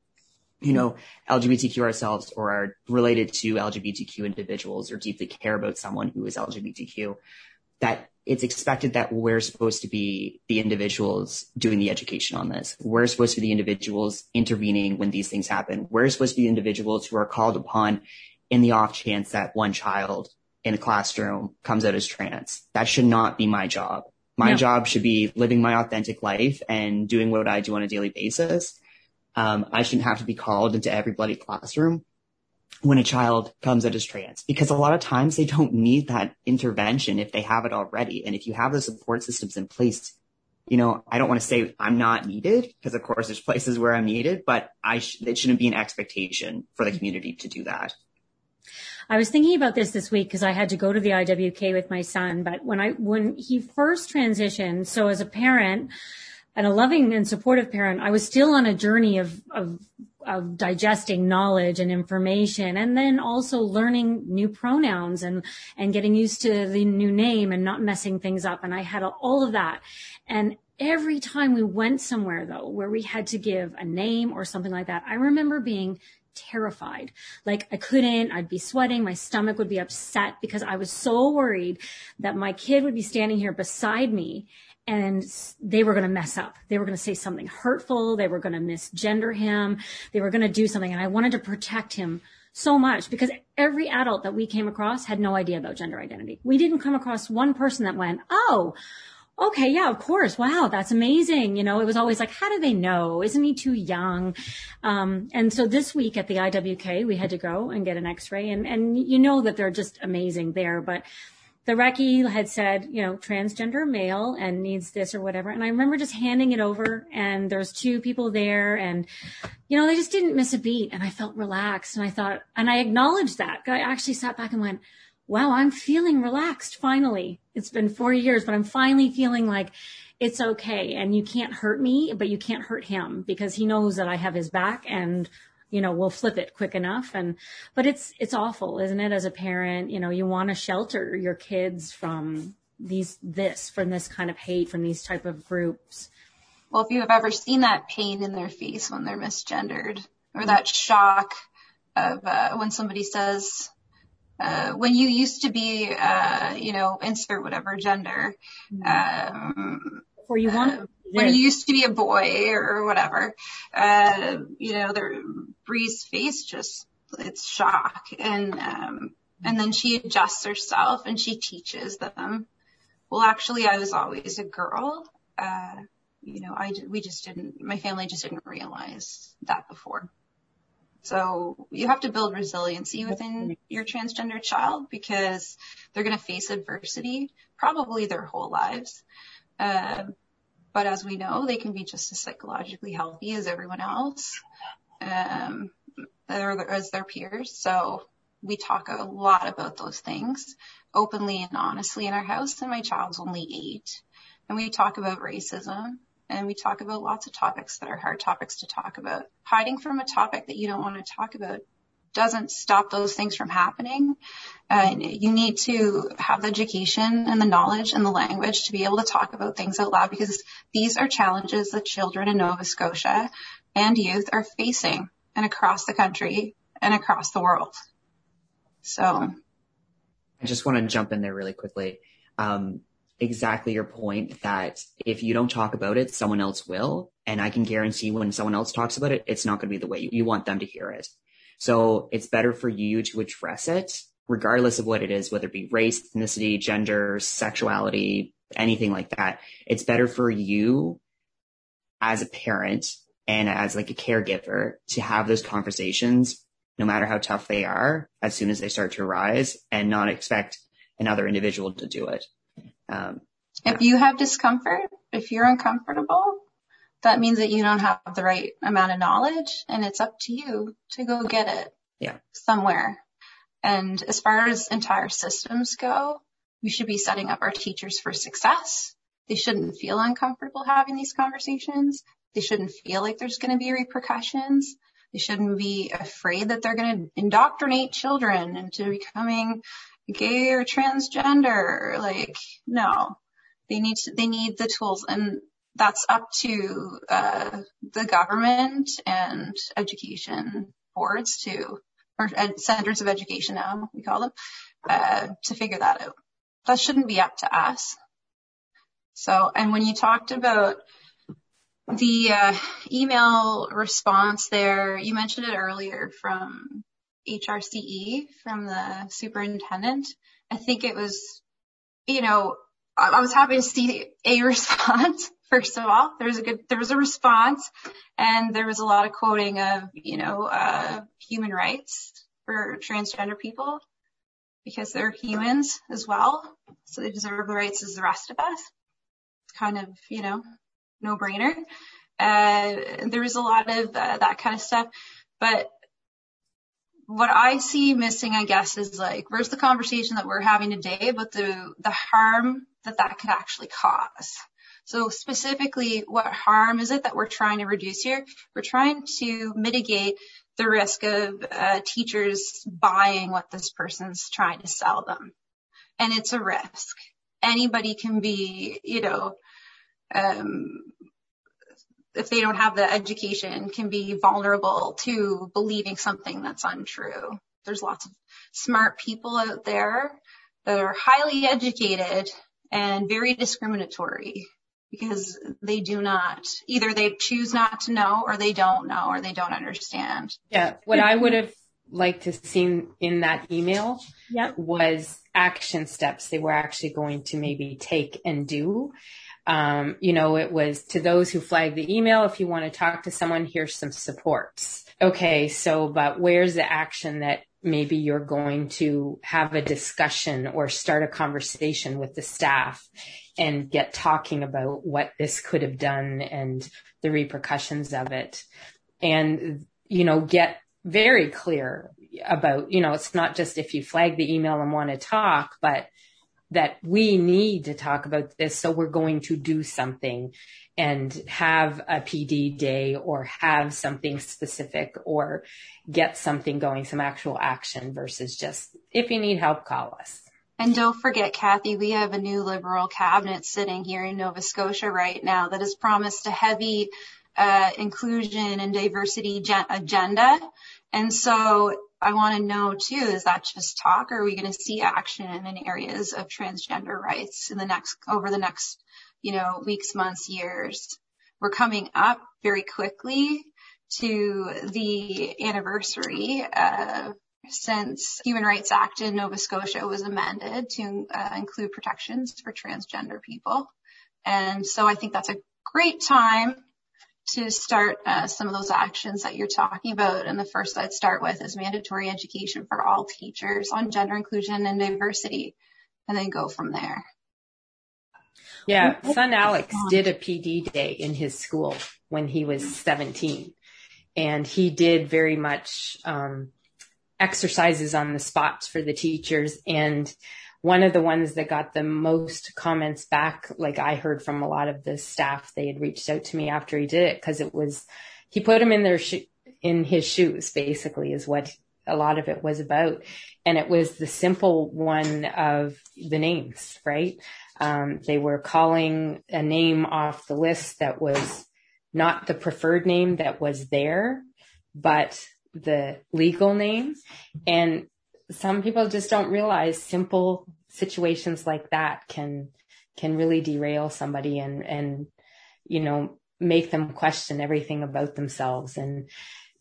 LGBTQ ourselves or are related to LGBTQ individuals or deeply care about someone who is LGBTQ, that it's expected that we're supposed to be the individuals doing the education on this. We're supposed to be the individuals intervening when these things happen. We're supposed to be the individuals who are called upon in the off chance that one child in a classroom comes out as trans. That should not be my job. My job should be living my authentic life and doing what I do on a daily basis. I shouldn't have to be called into every bloody classroom when a child comes out as trans, because a lot of times they don't need that intervention if they have it already. And if you have the support systems in place, I don't want to say I'm not needed, because of course there's places where I'm needed, but it shouldn't be an expectation for the community to do that. I was thinking about this week because I had to go to the IWK with my son, but when he first transitioned, so as a parent and a loving and supportive parent, I was still on a journey of digesting knowledge and information, and then also learning new pronouns and getting used to the new name and not messing things up. And I had all of that. And every time we went somewhere, though, where we had to give a name or something like that, I remember being terrified. I'd be sweating, my stomach would be upset because I was so worried that my kid would be standing here beside me and they were going to mess up. They were going to say something hurtful. They were going to misgender him. They were going to do something. And I wanted to protect him so much because every adult that we came across had no idea about gender identity. We didn't come across one person that went, oh, okay, yeah, of course. Wow, that's amazing. It was always how do they know? Isn't he too young? And so this week at the IWK, we had to go and get an x-ray. And that they're just amazing there. But the recce had said, transgender male and needs this or whatever. And I remember just handing it over, and there's two people there, and, they just didn't miss a beat. And I felt relaxed, and I thought, and I acknowledged that. I actually sat back and went, wow, I'm feeling relaxed. Finally, it's been 4 years, but I'm finally feeling like it's okay. And you can't hurt me, but you can't hurt him, because he knows that I have his back, and you know, we'll flip it quick enough. But it's awful, isn't it? As a parent, you know, you want to shelter your kids from this kind of hate, from these type of groups. Well, if you have ever seen that pain in their face when they're misgendered, or that shock of when somebody says, when you used to be, you know, insert whatever gender, when you used to be a boy or whatever, you know, Bree's face just, it's shock. And then she adjusts herself and she teaches them, well, actually, I was always a girl. You know, my family just didn't realize that before. So you have to build resiliency within your transgender child, because they're going to face adversity probably their whole lives. But as we know, they can be just as psychologically healthy as everyone else, or as their peers. So we talk a lot about those things openly and honestly in our house. And my child's only 8. And we talk about racism. And we talk about lots of topics that are hard topics to talk about. Hiding from a topic that you don't want to talk about doesn't stop those things from happening. And you need to have the education and the knowledge and the language to be able to talk about things out loud, because these are challenges that children in Nova Scotia and youth are facing, and across the country and across the world. So I just want to jump in there really quickly. Exactly your point that if you don't talk about it, someone else will. And I can guarantee when someone else talks about it, it's not going to be the way you want them to hear it. So it's better for you to address it, regardless of what it is, whether it be race, ethnicity, gender, sexuality, anything like that. It's better for you as a parent and as like a caregiver to have those conversations, no matter how tough they are, as soon as they start to arise, and not expect another individual to do it. If you have discomfort, if you're uncomfortable, that means that you don't have the right amount of knowledge, and it's up to you to go get it somewhere. And as far as entire systems go, we should be setting up our teachers for success. They shouldn't feel uncomfortable having these conversations. They shouldn't feel like there's going to be repercussions. They shouldn't be afraid that they're going to indoctrinate children into becoming gay or transgender. Like, no, they need the tools, and that's up to the government and education boards or centers of education now, we call them, to figure that out. That shouldn't be up to us. So, and when you talked about the email response there, you mentioned it earlier from HRCE, from the superintendent. I think it was, you know, I was happy to see a response. First of all, there was a response, and there was a lot of quoting of, you know, human rights for transgender people, because they're humans as well. So they deserve the rights as the rest of us. Kind of, you know, no brainer. There was a lot of that kind of stuff, but what I see missing, I guess, is like, where's the conversation that we're having today about the harm that could actually cause? So specifically, what harm is it that we're trying to reduce here? We're trying to mitigate the risk of teachers buying what this person's trying to sell them. And it's a risk. Anybody can be, you know, if they don't have the education, can be vulnerable to believing something that's untrue. There's lots of smart people out there that are highly educated and very discriminatory, because they do not, either they choose not to know or they don't understand. Yeah. What I would have liked to seen in that email was action steps they were actually going to maybe take and do. You know, it was to those who flagged the email, if you want to talk to someone, here's some supports. Okay, so, but where's the action that maybe you're going to have a discussion or start a conversation with the staff and get talking about what this could have done and the repercussions of it? And, you know, get very clear about, you know, it's not just if you flag the email and want to talk, but that we need to talk about this, so we're going to do something and have a PD day or have something specific or get something going, some actual action versus just, if you need help, call us. And don't forget, Kathy, we have a new Liberal cabinet sitting here in Nova Scotia right now that has promised a heavy inclusion and diversity agenda. And so I want to know, too, is that just talk, or are we going to see action in areas of transgender rights in the next, over the next, weeks, months, years? We're coming up very quickly to the anniversary since Human Rights Act in Nova Scotia was amended to include protections for transgender people. And so I think that's a great time to start some of those actions that you're talking about. And the first I'd start with is mandatory education for all teachers on gender inclusion and diversity, and then go from there. Yeah, son Alex did a PD day in his school when he was 17, and he did very much exercises on the spots for the teachers. And one of the ones that got the most comments back, like I heard from a lot of the staff, they had reached out to me after he did it, because it was, he put them in their in his shoes, basically, is what a lot of it was about. And it was the simple one of the names, right? They were calling a name off the list that was not the preferred name that was there, but the legal name. And some people just don't realize simple situations like that can really derail somebody and, make them question everything about themselves. And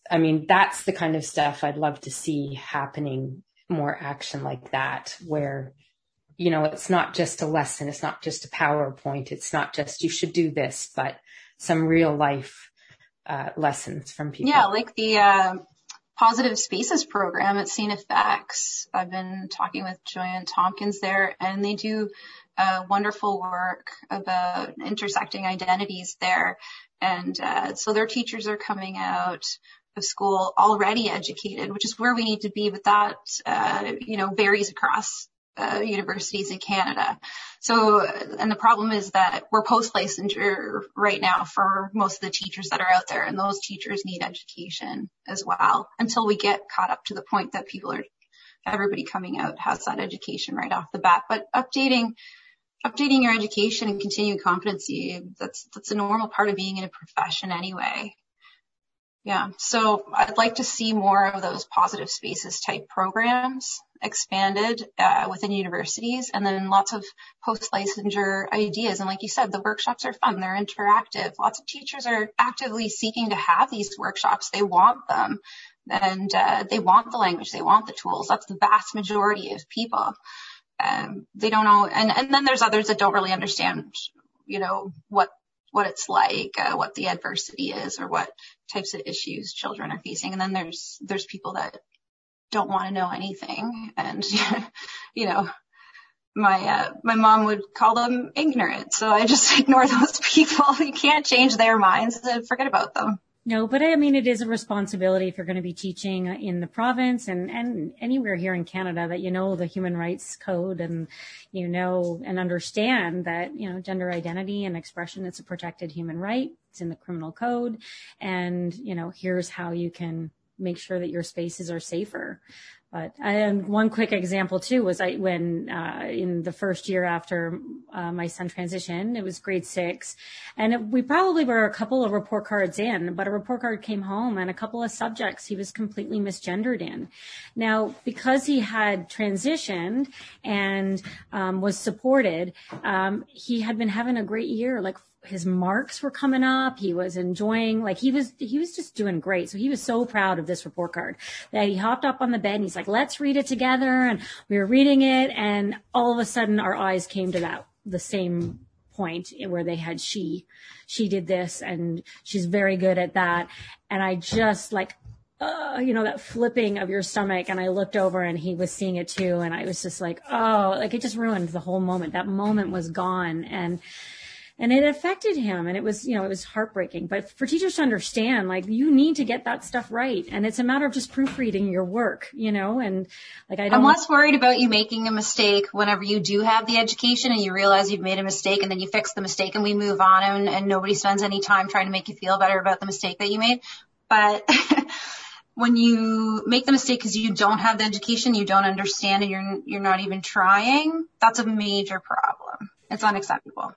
I mean, that's the kind of stuff I'd love to see happening, more action like that, where, it's not just a lesson. It's not just a PowerPoint. It's not just, you should do this, but some real life lessons from people. Yeah. Like the, Positive Spaces program at St. Effects. I've been talking with Joanne Tompkins there, and they do wonderful work about intersecting identities there. And so their teachers are coming out of school already educated, which is where we need to be, but that, varies across universities in Canada. So, and the problem is that we're post-licensure right now for most of the teachers that are out there, and those teachers need education as well until we get caught up to the point that everybody coming out has that education right off the bat. But updating your education and continuing competency, that's a normal part of being in a profession anyway. Yeah. So I'd like to see more of those Positive Spaces type programs expanded within universities, and then lots of post-licensure ideas. And like you said, the workshops are fun. They're interactive. Lots of teachers are actively seeking to have these workshops. They want them, and they want the language. They want the tools. That's the vast majority of people. They don't know. And then there's others that don't really understand, what it's like, what the adversity is, or what types of issues children are facing. And then there's people that don't want to know anything. And, my mom would call them ignorant. So I just ignore those people. You can't change their minds and forget about them. No, but I mean, it is a responsibility if you're going to be teaching in the province and anywhere here in Canada that the Human Rights Code and, and understand that, gender identity and expression, it's a protected human right. It's in the criminal code. And, here's how you can make sure that your spaces are safer. But and one quick example too was when in the first year after my son transitioned, it was grade 6, and we probably were a couple of report cards in, but a report card came home and a couple of subjects he was completely misgendered in. Now, because he had transitioned and was supported, he had been having a great year. Like, his marks were coming up. He was enjoying, he was just doing great. So he was so proud of this report card that he hopped up on the bed and he's like, let's read it together. And we were reading it. And all of a sudden our eyes came to the same point where they had, she did this and she's very good at that. And I just that flipping of your stomach. And I looked over and he was seeing it too. And I was just like, oh, it just ruined the whole moment. That moment was gone. And And it affected him. And it was, you know, it was heartbreaking. But for teachers to understand, like, you need to get that stuff right. And it's a matter of just proofreading your work, you know, and like, I'm less worried about you making a mistake whenever you do have the education and you realize you've made a mistake and then you fix the mistake and we move on and nobody spends any time trying to make you feel better about the mistake that you made. But when you make the mistake because you don't have the education, you don't understand, and you're not even trying, that's a major problem. It's unacceptable.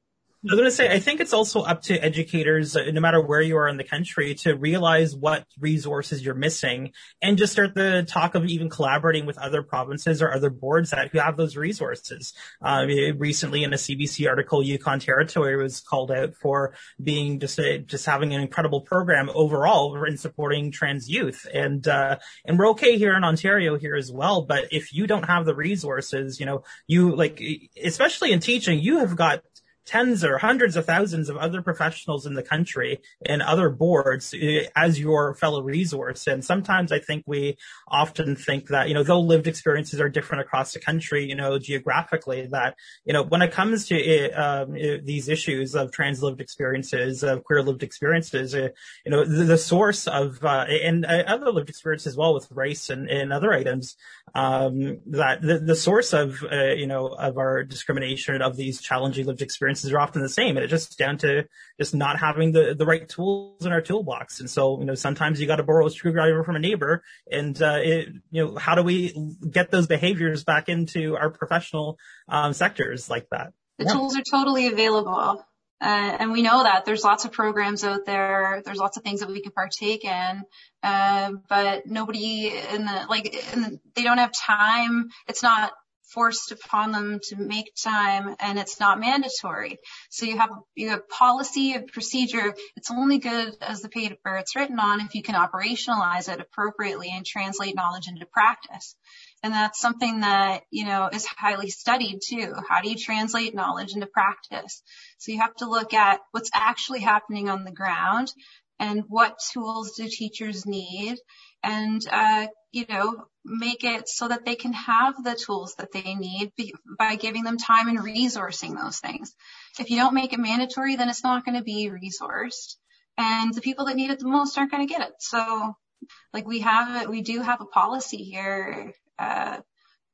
I was going to say, I think it's also up to educators, no matter where you are in the country, to realize what resources you're missing and just start the talk of even collaborating with other provinces or other boards that who have those resources. Recently in a CBC article, Yukon Territory was called out for being just having an incredible program overall in supporting trans youth. And we're okay here in Ontario here as well. But if you don't have the resources, you know, you like, especially in teaching, you have got tens or hundreds of thousands of other professionals in the country and other boards as your fellow resource. And sometimes I think we often think that, you know, though lived experiences are different across the country, you know, geographically, that, you know, when it comes to these issues of trans lived experiences, of queer lived experiences, you know, the source of and other lived experiences as well with race and other items, that the source of, you know, of our discrimination, of these challenging lived experiences, are often the same, and it's just down to just not having the right tools in our toolbox. And so, you know, sometimes you got to borrow a screwdriver from a neighbor. And you know, how do we get those behaviors back into our professional sectors like that? The tools are totally available, and we know that there's lots of programs out there. There's lots of things that we can partake in, but nobody they don't have time. It's not forced upon them to make time, and it's not mandatory. So you have policy and procedure. It's only good as the paper it's written on if you can operationalize it appropriately and translate knowledge into practice. And that's something that, you know, is highly studied too. How do you translate knowledge into practice? So you have to look at what's actually happening on the ground and what tools do teachers need, and you know, make it so that they can have the tools that they need by giving them time and resourcing those things. If you don't make it mandatory, then it's not going to be resourced, and the people that need it the most aren't going to get it. So, like, we do have a policy here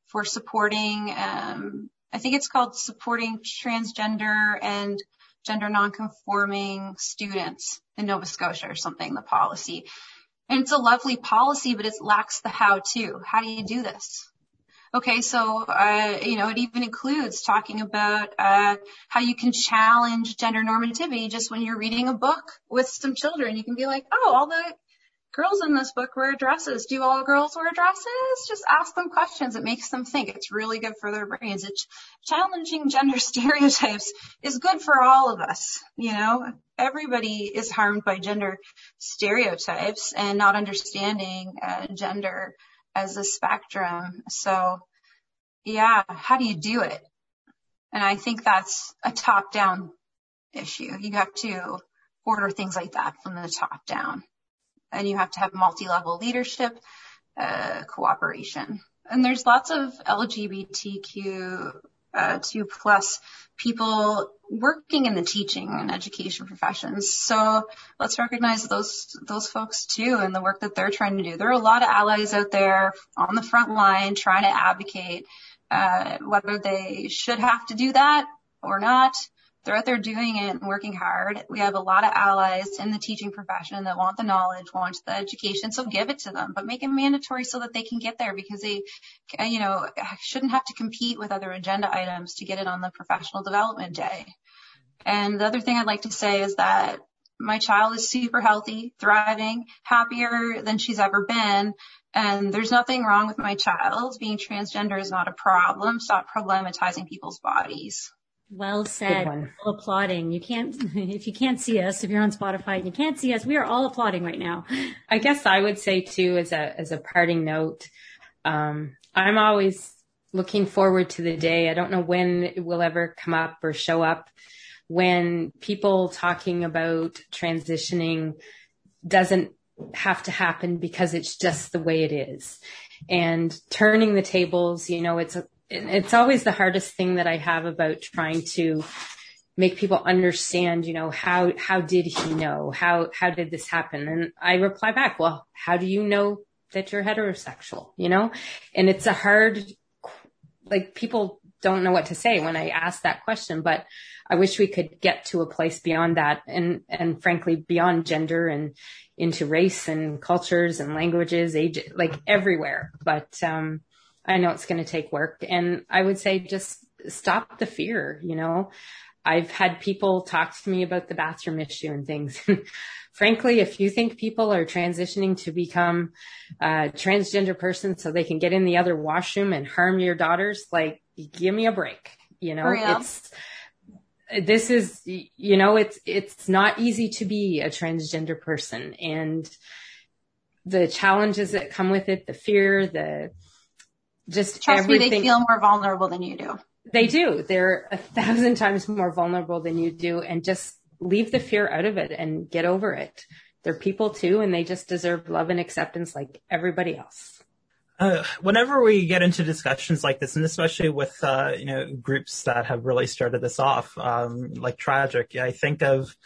for supporting. I think it's called supporting transgender and gender nonconforming students in Nova Scotia or something. The policy. And it's a lovely policy, but it lacks the how-to. How do you do this? Okay, so, you know, it even includes talking about how you can challenge gender normativity. Just when you're reading a book with some children, you can be like, oh, all the girls in this book wear dresses. Do all girls wear dresses? Just ask them questions. It makes them think. It's really good for their brains. Challenging gender stereotypes is good for all of us, you know. Everybody is harmed by gender stereotypes and not understanding gender as a spectrum. So, yeah, how do you do it? And I think that's a top-down issue. You have to order things like that from the top down. And you have to have multi-level leadership, cooperation. And there's lots of LGBTQ 2+ people working in the teaching and education professions. So let's recognize those folks too and the work that they're trying to do. There are a lot of allies out there on the front line trying to advocate, whether they should have to do that or not. They're out there doing it and working hard. We have a lot of allies in the teaching profession that want the knowledge, want the education, so give it to them, but make it mandatory so that they can get there, because they, you know, shouldn't have to compete with other agenda items to get it on the professional development day. And the other thing I'd like to say is that my child is super healthy, thriving, happier than she's ever been. And there's nothing wrong with my child. Being transgender is not a problem. Stop problematizing people's bodies. Well said. All applauding. You can't, if you can't see us, if you're on Spotify and you can't see us, we are all applauding right now. I guess I would say too, as a parting note, I'm always looking forward to the day. I don't know when it will ever come up or show up, when people talking about transitioning doesn't have to happen because it's just the way it is. And turning the tables, you know, it's always the hardest thing that I have about trying to make people understand, you know, how did he know? How did this happen? And I reply back, well, how do you know that you're heterosexual, you know? And it's a hard, like, people don't know what to say when I ask that question, but I wish we could get to a place beyond that and frankly, beyond gender and into race and cultures and languages, age, like everywhere. But I know it's going to take work. And I would say just stop the fear, you know. I've had people talk to me about the bathroom issue and things. Frankly, if you think people are transitioning to become a transgender person so they can get in the other washroom and harm your daughters, like, give me a break. You know, it's not easy to be a transgender person, and the challenges that come with it, the fear, everything. Trust me, they feel more vulnerable than you do. They do. They're 1,000 times more vulnerable than you do, and just leave the fear out of it and get over it. They're people too, and they just deserve love and acceptance like everybody else. Whenever we get into discussions like this, and especially with groups that have really started this off, like Tragic, I think of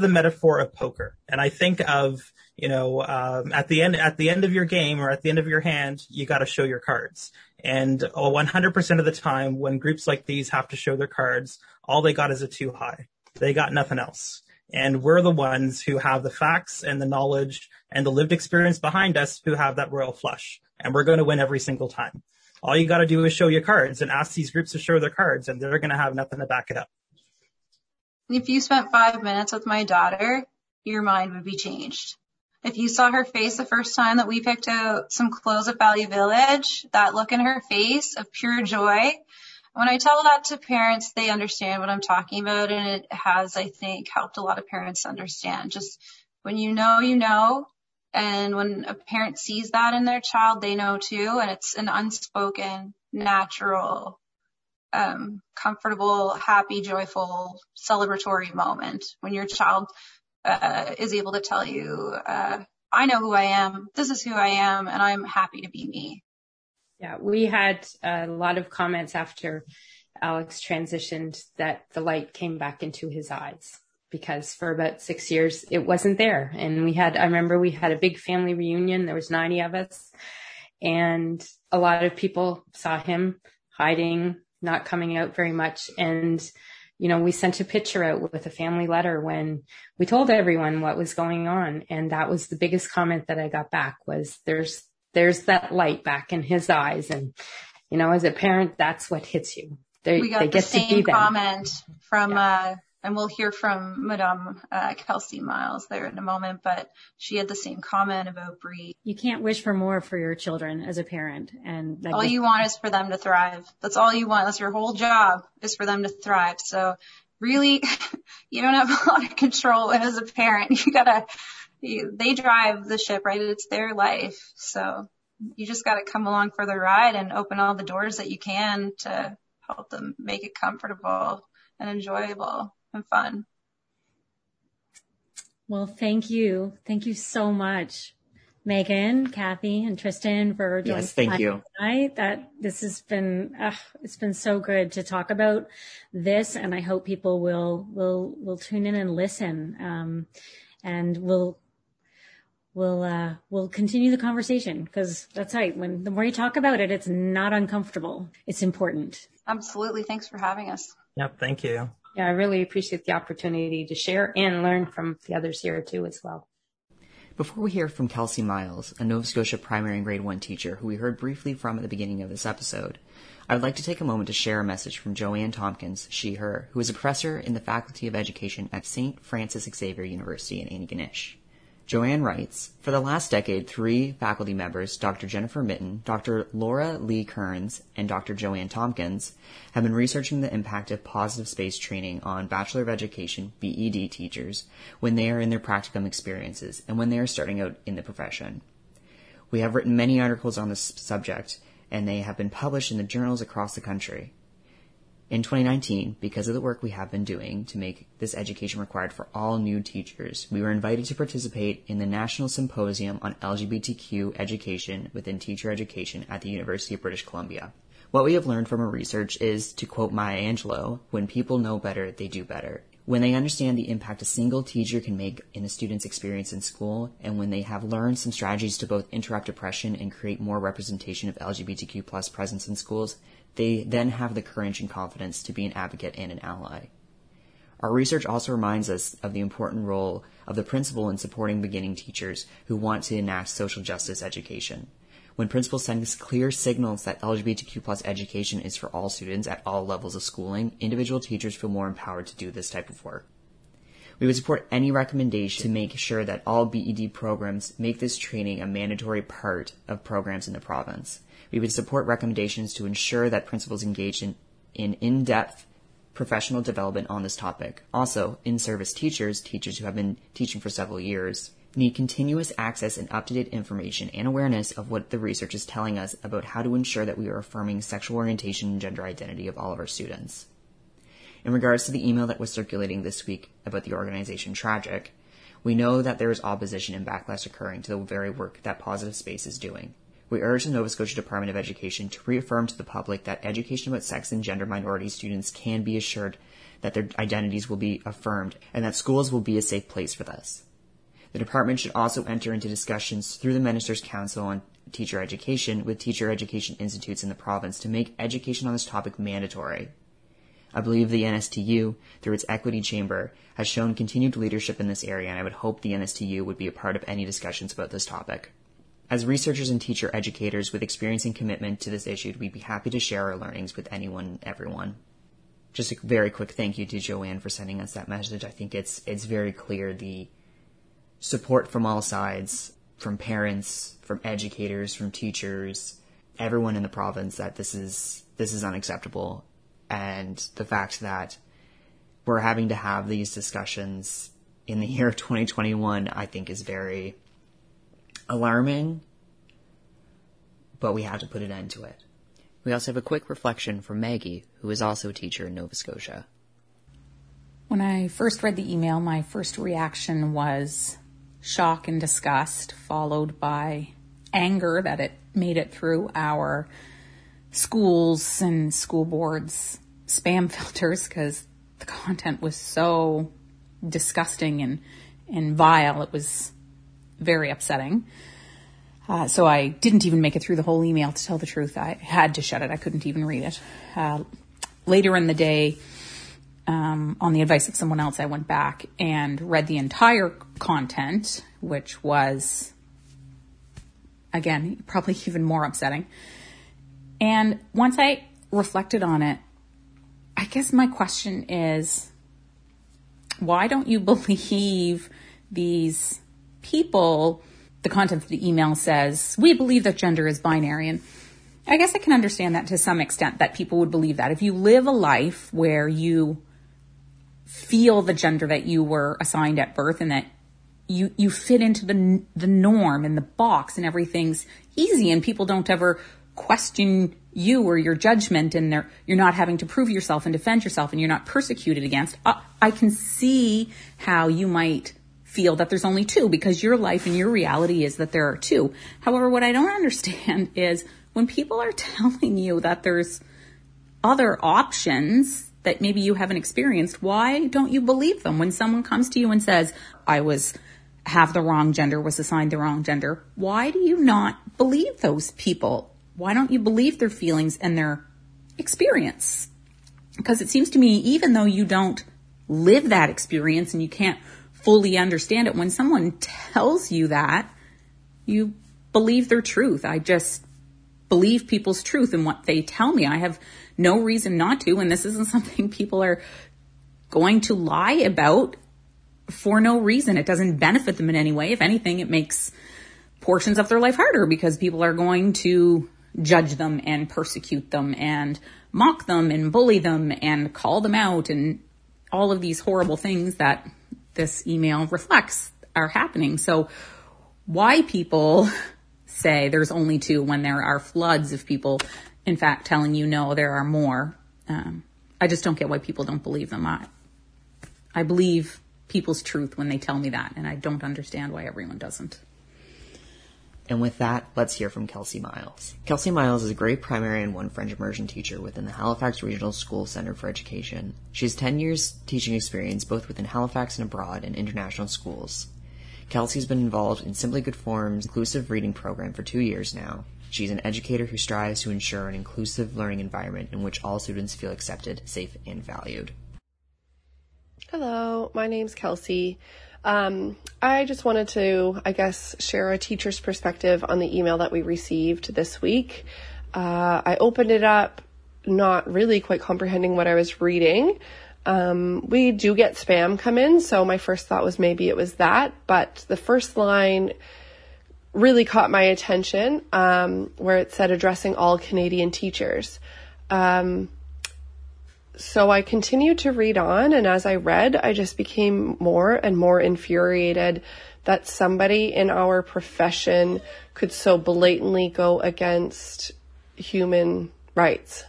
the metaphor of poker, and I think of at the end of your game or at the end of your hand, you got to show your cards. And 100% of the time, when groups like these have to show their cards, all they got is a too high. They got nothing else. And we're the ones who have the facts and the knowledge and the lived experience behind us who have that royal flush. And we're going to win every single time. All you got to do is show your cards and ask these groups to show their cards, and they're going to have nothing to back it up. If you spent 5 minutes with my daughter, your mind would be changed. If you saw her face the first time that we picked out some clothes at Valley Village, that look in her face of pure joy. When I tell that to parents, they understand what I'm talking about. And it has, I think, helped a lot of parents understand. Just when you know, and when a parent sees that in their child, they know too. And it's an unspoken, natural, comfortable, happy, joyful, celebratory moment when your child is able to tell you, I know who I am, this is who I am, and I'm happy to be me. Yeah, we had a lot of comments after Alex transitioned that the light came back into his eyes, because for about 6 years, it wasn't there. And I remember we had a big family reunion. There was 90 of us, and a lot of people saw him hiding, not coming out very much. And you know, we sent a picture out with a family letter when we told everyone what was going on. And that was the biggest comment that I got back was there's that light back in his eyes. And, you know, as a parent, that's what hits you. And we'll hear from Madame Kelsey Miles there in a moment, but she had the same comment about Bree. You can't wish for more for your children as a parent. And all you want is for them to thrive. That's all you want. That's your whole job, is for them to thrive. So really, you don't have a lot of control as a parent. They drive the ship, right? It's their life. So you just got to come along for the ride and open all the doors that you can to help them make it comfortable and enjoyable and fun. Well, thank you. Thank you so much, Megan, Kathy, and Tristan, for joining us tonight. That this has been it's been so good to talk about this, and I hope people will tune in and listen, and we'll continue the conversation, because that's right. When the more you talk about it, it's not uncomfortable. It's important. Absolutely. Thanks for having us. Yep. Thank you. Yeah, I really appreciate the opportunity to share and learn from the others here too as well. Before we hear from Kelsey Miles, a Nova Scotia primary and grade 1 teacher who we heard briefly from at the beginning of this episode, I would like to take a moment to share a message from Joanne Tompkins, she, her, who is a professor in the Faculty of Education at St. Francis Xavier University in Antigonish. Joanne writes, "For the last decade, 3 faculty members, Dr. Jennifer Mitten, Dr. Laura Lee Kearns, and Dr. Joanne Tompkins, have been researching the impact of positive space training on Bachelor of Education, BEd teachers when they are in their practicum experiences and when they are starting out in the profession. We have written many articles on this subject, and they have been published in the journals across the country. In 2019, because of the work we have been doing to make this education required for all new teachers, we were invited to participate in the National Symposium on LGBTQ Education within Teacher Education at the University of British Columbia. What we have learned from our research is, to quote Maya Angelou, when people know better, they do better. When they understand the impact a single teacher can make in a student's experience in school, and when they have learned some strategies to both interrupt oppression and create more representation of LGBTQ plus presence in schools, they then have the courage and confidence to be an advocate and an ally. Our research also reminds us of the important role of the principal in supporting beginning teachers who want to enact social justice education. When principals send us clear signals that LGBTQ plus education is for all students at all levels of schooling, individual teachers feel more empowered to do this type of work. We would support any recommendation to make sure that all BED programs make this training a mandatory part of programs in the province. We would support recommendations to ensure that principals engage in-depth professional development on this topic. Also, in-service teachers who have been teaching for several years, need continuous access and up-to-date information and awareness of what the research is telling us about how to ensure that we are affirming sexual orientation and gender identity of all of our students. In regards to the email that was circulating this week about the organization Tragic, we know that there is opposition and backlash occurring to the very work that Positive Space is doing. We urge the Nova Scotia Department of Education to reaffirm to the public that education about sex and gender minority students can be assured that their identities will be affirmed and that schools will be a safe place for this. The department should also enter into discussions through the Minister's Council on Teacher Education with teacher education institutes in the province to make education on this topic mandatory. I believe the NSTU, through its Equity Chamber, has shown continued leadership in this area, and I would hope the NSTU would be a part of any discussions about this topic. As researchers and teacher educators with experience and commitment to this issue, we'd be happy to share our learnings with anyone and everyone. Just a very quick thank you to Joanne for sending us that message. I think it's very clear the support from all sides, from parents, from educators, from teachers, everyone in the province, that this is unacceptable. And the fact that we're having to have these discussions in the year 2021, I think is very alarming, but we have to put an end to it. We also have a quick reflection from Maggie, who is also a teacher in Nova Scotia. When I first read the email, my first reaction was shock and disgust, followed by anger that it made it through our schools and school boards' spam filters, because the content was so disgusting and vile. It was very upsetting. So I didn't even make it through the whole email. To tell the truth, I had to shut it. I couldn't even read it. Later in the day, on the advice of someone else, I went back and read the entire content, which was, again, probably even more upsetting. And once I reflected on it, I guess my question is, why don't you believe these people? The content of the email says, we believe that gender is binary. And I guess I can understand that to some extent, that people would believe that. If you live a life where you feel the gender that you were assigned at birth and that you fit into the norm and the box and everything's easy and people don't ever question you or your judgment and you're not having to prove yourself and defend yourself and you're not persecuted against, I can see how you might feel that there's only two, because your life and your reality is that there are two. However, what I don't understand is when people are telling you that there's other options that maybe you haven't experienced, why don't you believe them? When someone comes to you and says, I was assigned the wrong gender, why do you not believe those people? Why don't you believe their feelings and their experience? Because it seems to me, even though you don't live that experience and you can't fully understand it, when someone tells you that, you believe their truth. I just believe people's truth and what they tell me. I have no reason not to, and this isn't something people are going to lie about for no reason. It doesn't benefit them in any way. If anything, it makes portions of their life harder because people are going to judge them and persecute them and mock them and bully them and call them out, and all of these horrible things that this email reflects are happening. So why people say there's only two when there are floods of people, in fact, telling you, no, there are more. I just don't get why people don't believe them. I believe people's truth when they tell me that, and I don't understand why everyone doesn't. And with that, let's hear from Kelsey Miles. Kelsey Miles is a grade primary and one French immersion teacher within the Halifax Regional School Center for Education. She has 10 years teaching experience both within Halifax and abroad in international schools. Kelsey's been involved in Simply Good Forms' inclusive reading program for 2 years now. She's an educator who strives to ensure an inclusive learning environment in which all students feel accepted, safe, and valued. Hello, my name's Kelsey. I just wanted to, share a teacher's perspective on the email that we received this week. I opened it up, not really quite comprehending what I was reading. We do get spam come in, so my first thought was maybe it was that, but the first line really caught my attention, where it said addressing all Canadian teachers. So I continued to read on, and as I read, I just became more and more infuriated that somebody in our profession could so blatantly go against human rights.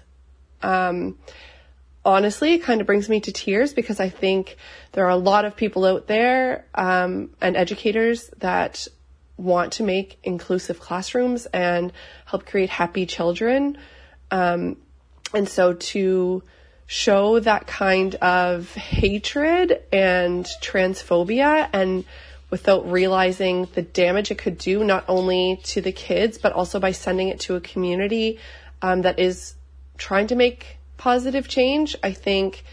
Honestly, it kind of brings me to tears because I think there are a lot of people out there, and educators that want to make inclusive classrooms and help create happy children. And so to show that kind of hatred and transphobia, and without realizing the damage it could do not only to the kids, but also by sending it to a community that is trying to make positive change. I think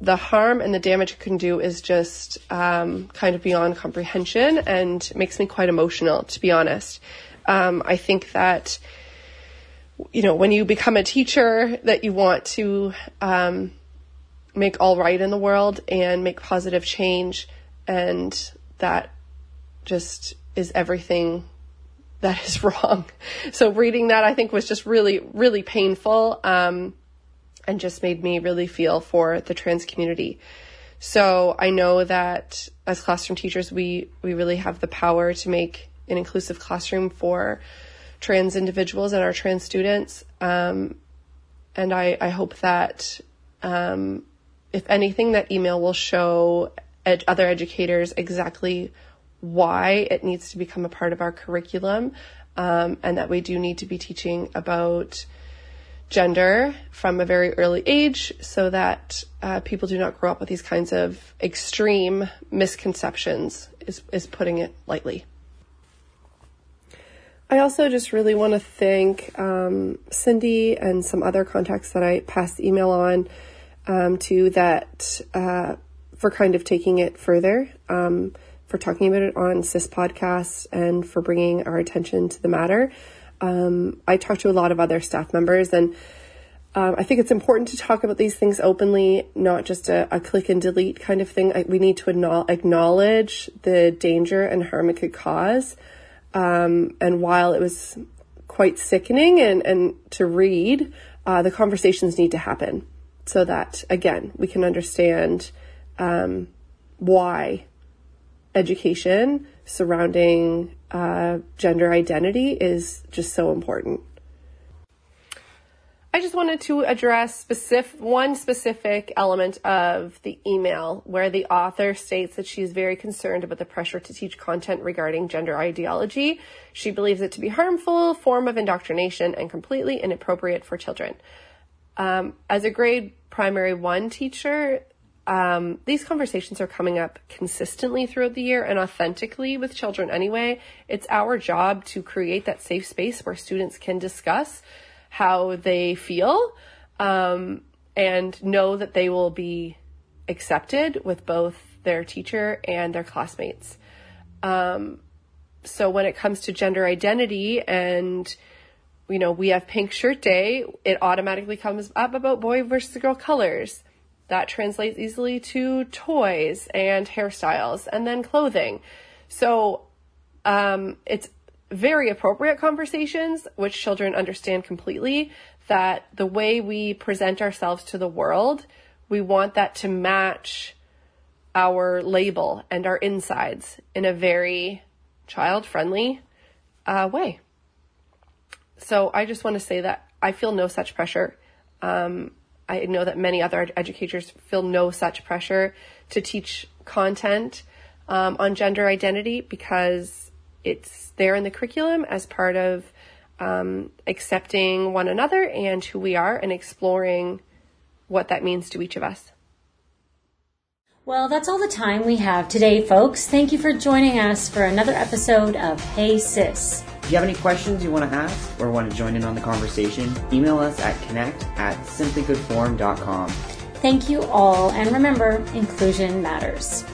the harm and the damage it can do is just kind of beyond comprehension and makes me quite emotional, to be honest. I think that when you become a teacher, that you want to make all right in the world and make positive change. And that just is everything that is wrong. So reading that, I think, was just really, really painful, and just made me really feel for the trans community. So I know that as classroom teachers, we really have the power to make an inclusive classroom for trans individuals and our trans students. And I hope that, if anything, that email will show other educators exactly why it needs to become a part of our curriculum. And that we do need to be teaching about gender from a very early age so that, people do not grow up with these kinds of extreme misconceptions, is putting it lightly. I also just really want to thank Cindy and some other contacts that I passed email on to that for kind of taking it further, for talking about it on CIS Podcast and for bringing our attention to the matter. I talked to a lot of other staff members, and I think it's important to talk about these things openly, not just a click and delete kind of thing. We need to acknowledge the danger and harm it could cause. And while it was quite sickening and to read, the conversations need to happen so that, again, we can understand why education surrounding gender identity is just so important. I just wanted to address one specific element of the email where the author states that she's very concerned about the pressure to teach content regarding gender ideology. She believes it to be harmful, form of indoctrination, and completely inappropriate for children. As a grade primary one teacher, these conversations are coming up consistently throughout the year and authentically with children anyway. It's our job to create that safe space where students can discuss how they feel, and know that they will be accepted with both their teacher and their classmates. So when it comes to gender identity and, we have Pink Shirt Day, it automatically comes up about boy versus girl colors. That translates easily to toys and hairstyles and then clothing. So, it's very appropriate conversations, which children understand completely, that the way we present ourselves to the world, we want that to match our label and our insides in a very child-friendly way. So I just want to say that I feel no such pressure. I know that many other educators feel no such pressure to teach content on gender identity because it's there in the curriculum as part of accepting one another and who we are and exploring what that means to each of us. Well, that's all the time we have today, folks. Thank you for joining us for another episode of Hey Sis. If you have any questions you want to ask or want to join in on the conversation, email us at connect@simplygoodform.com. Thank you all, and remember, inclusion matters.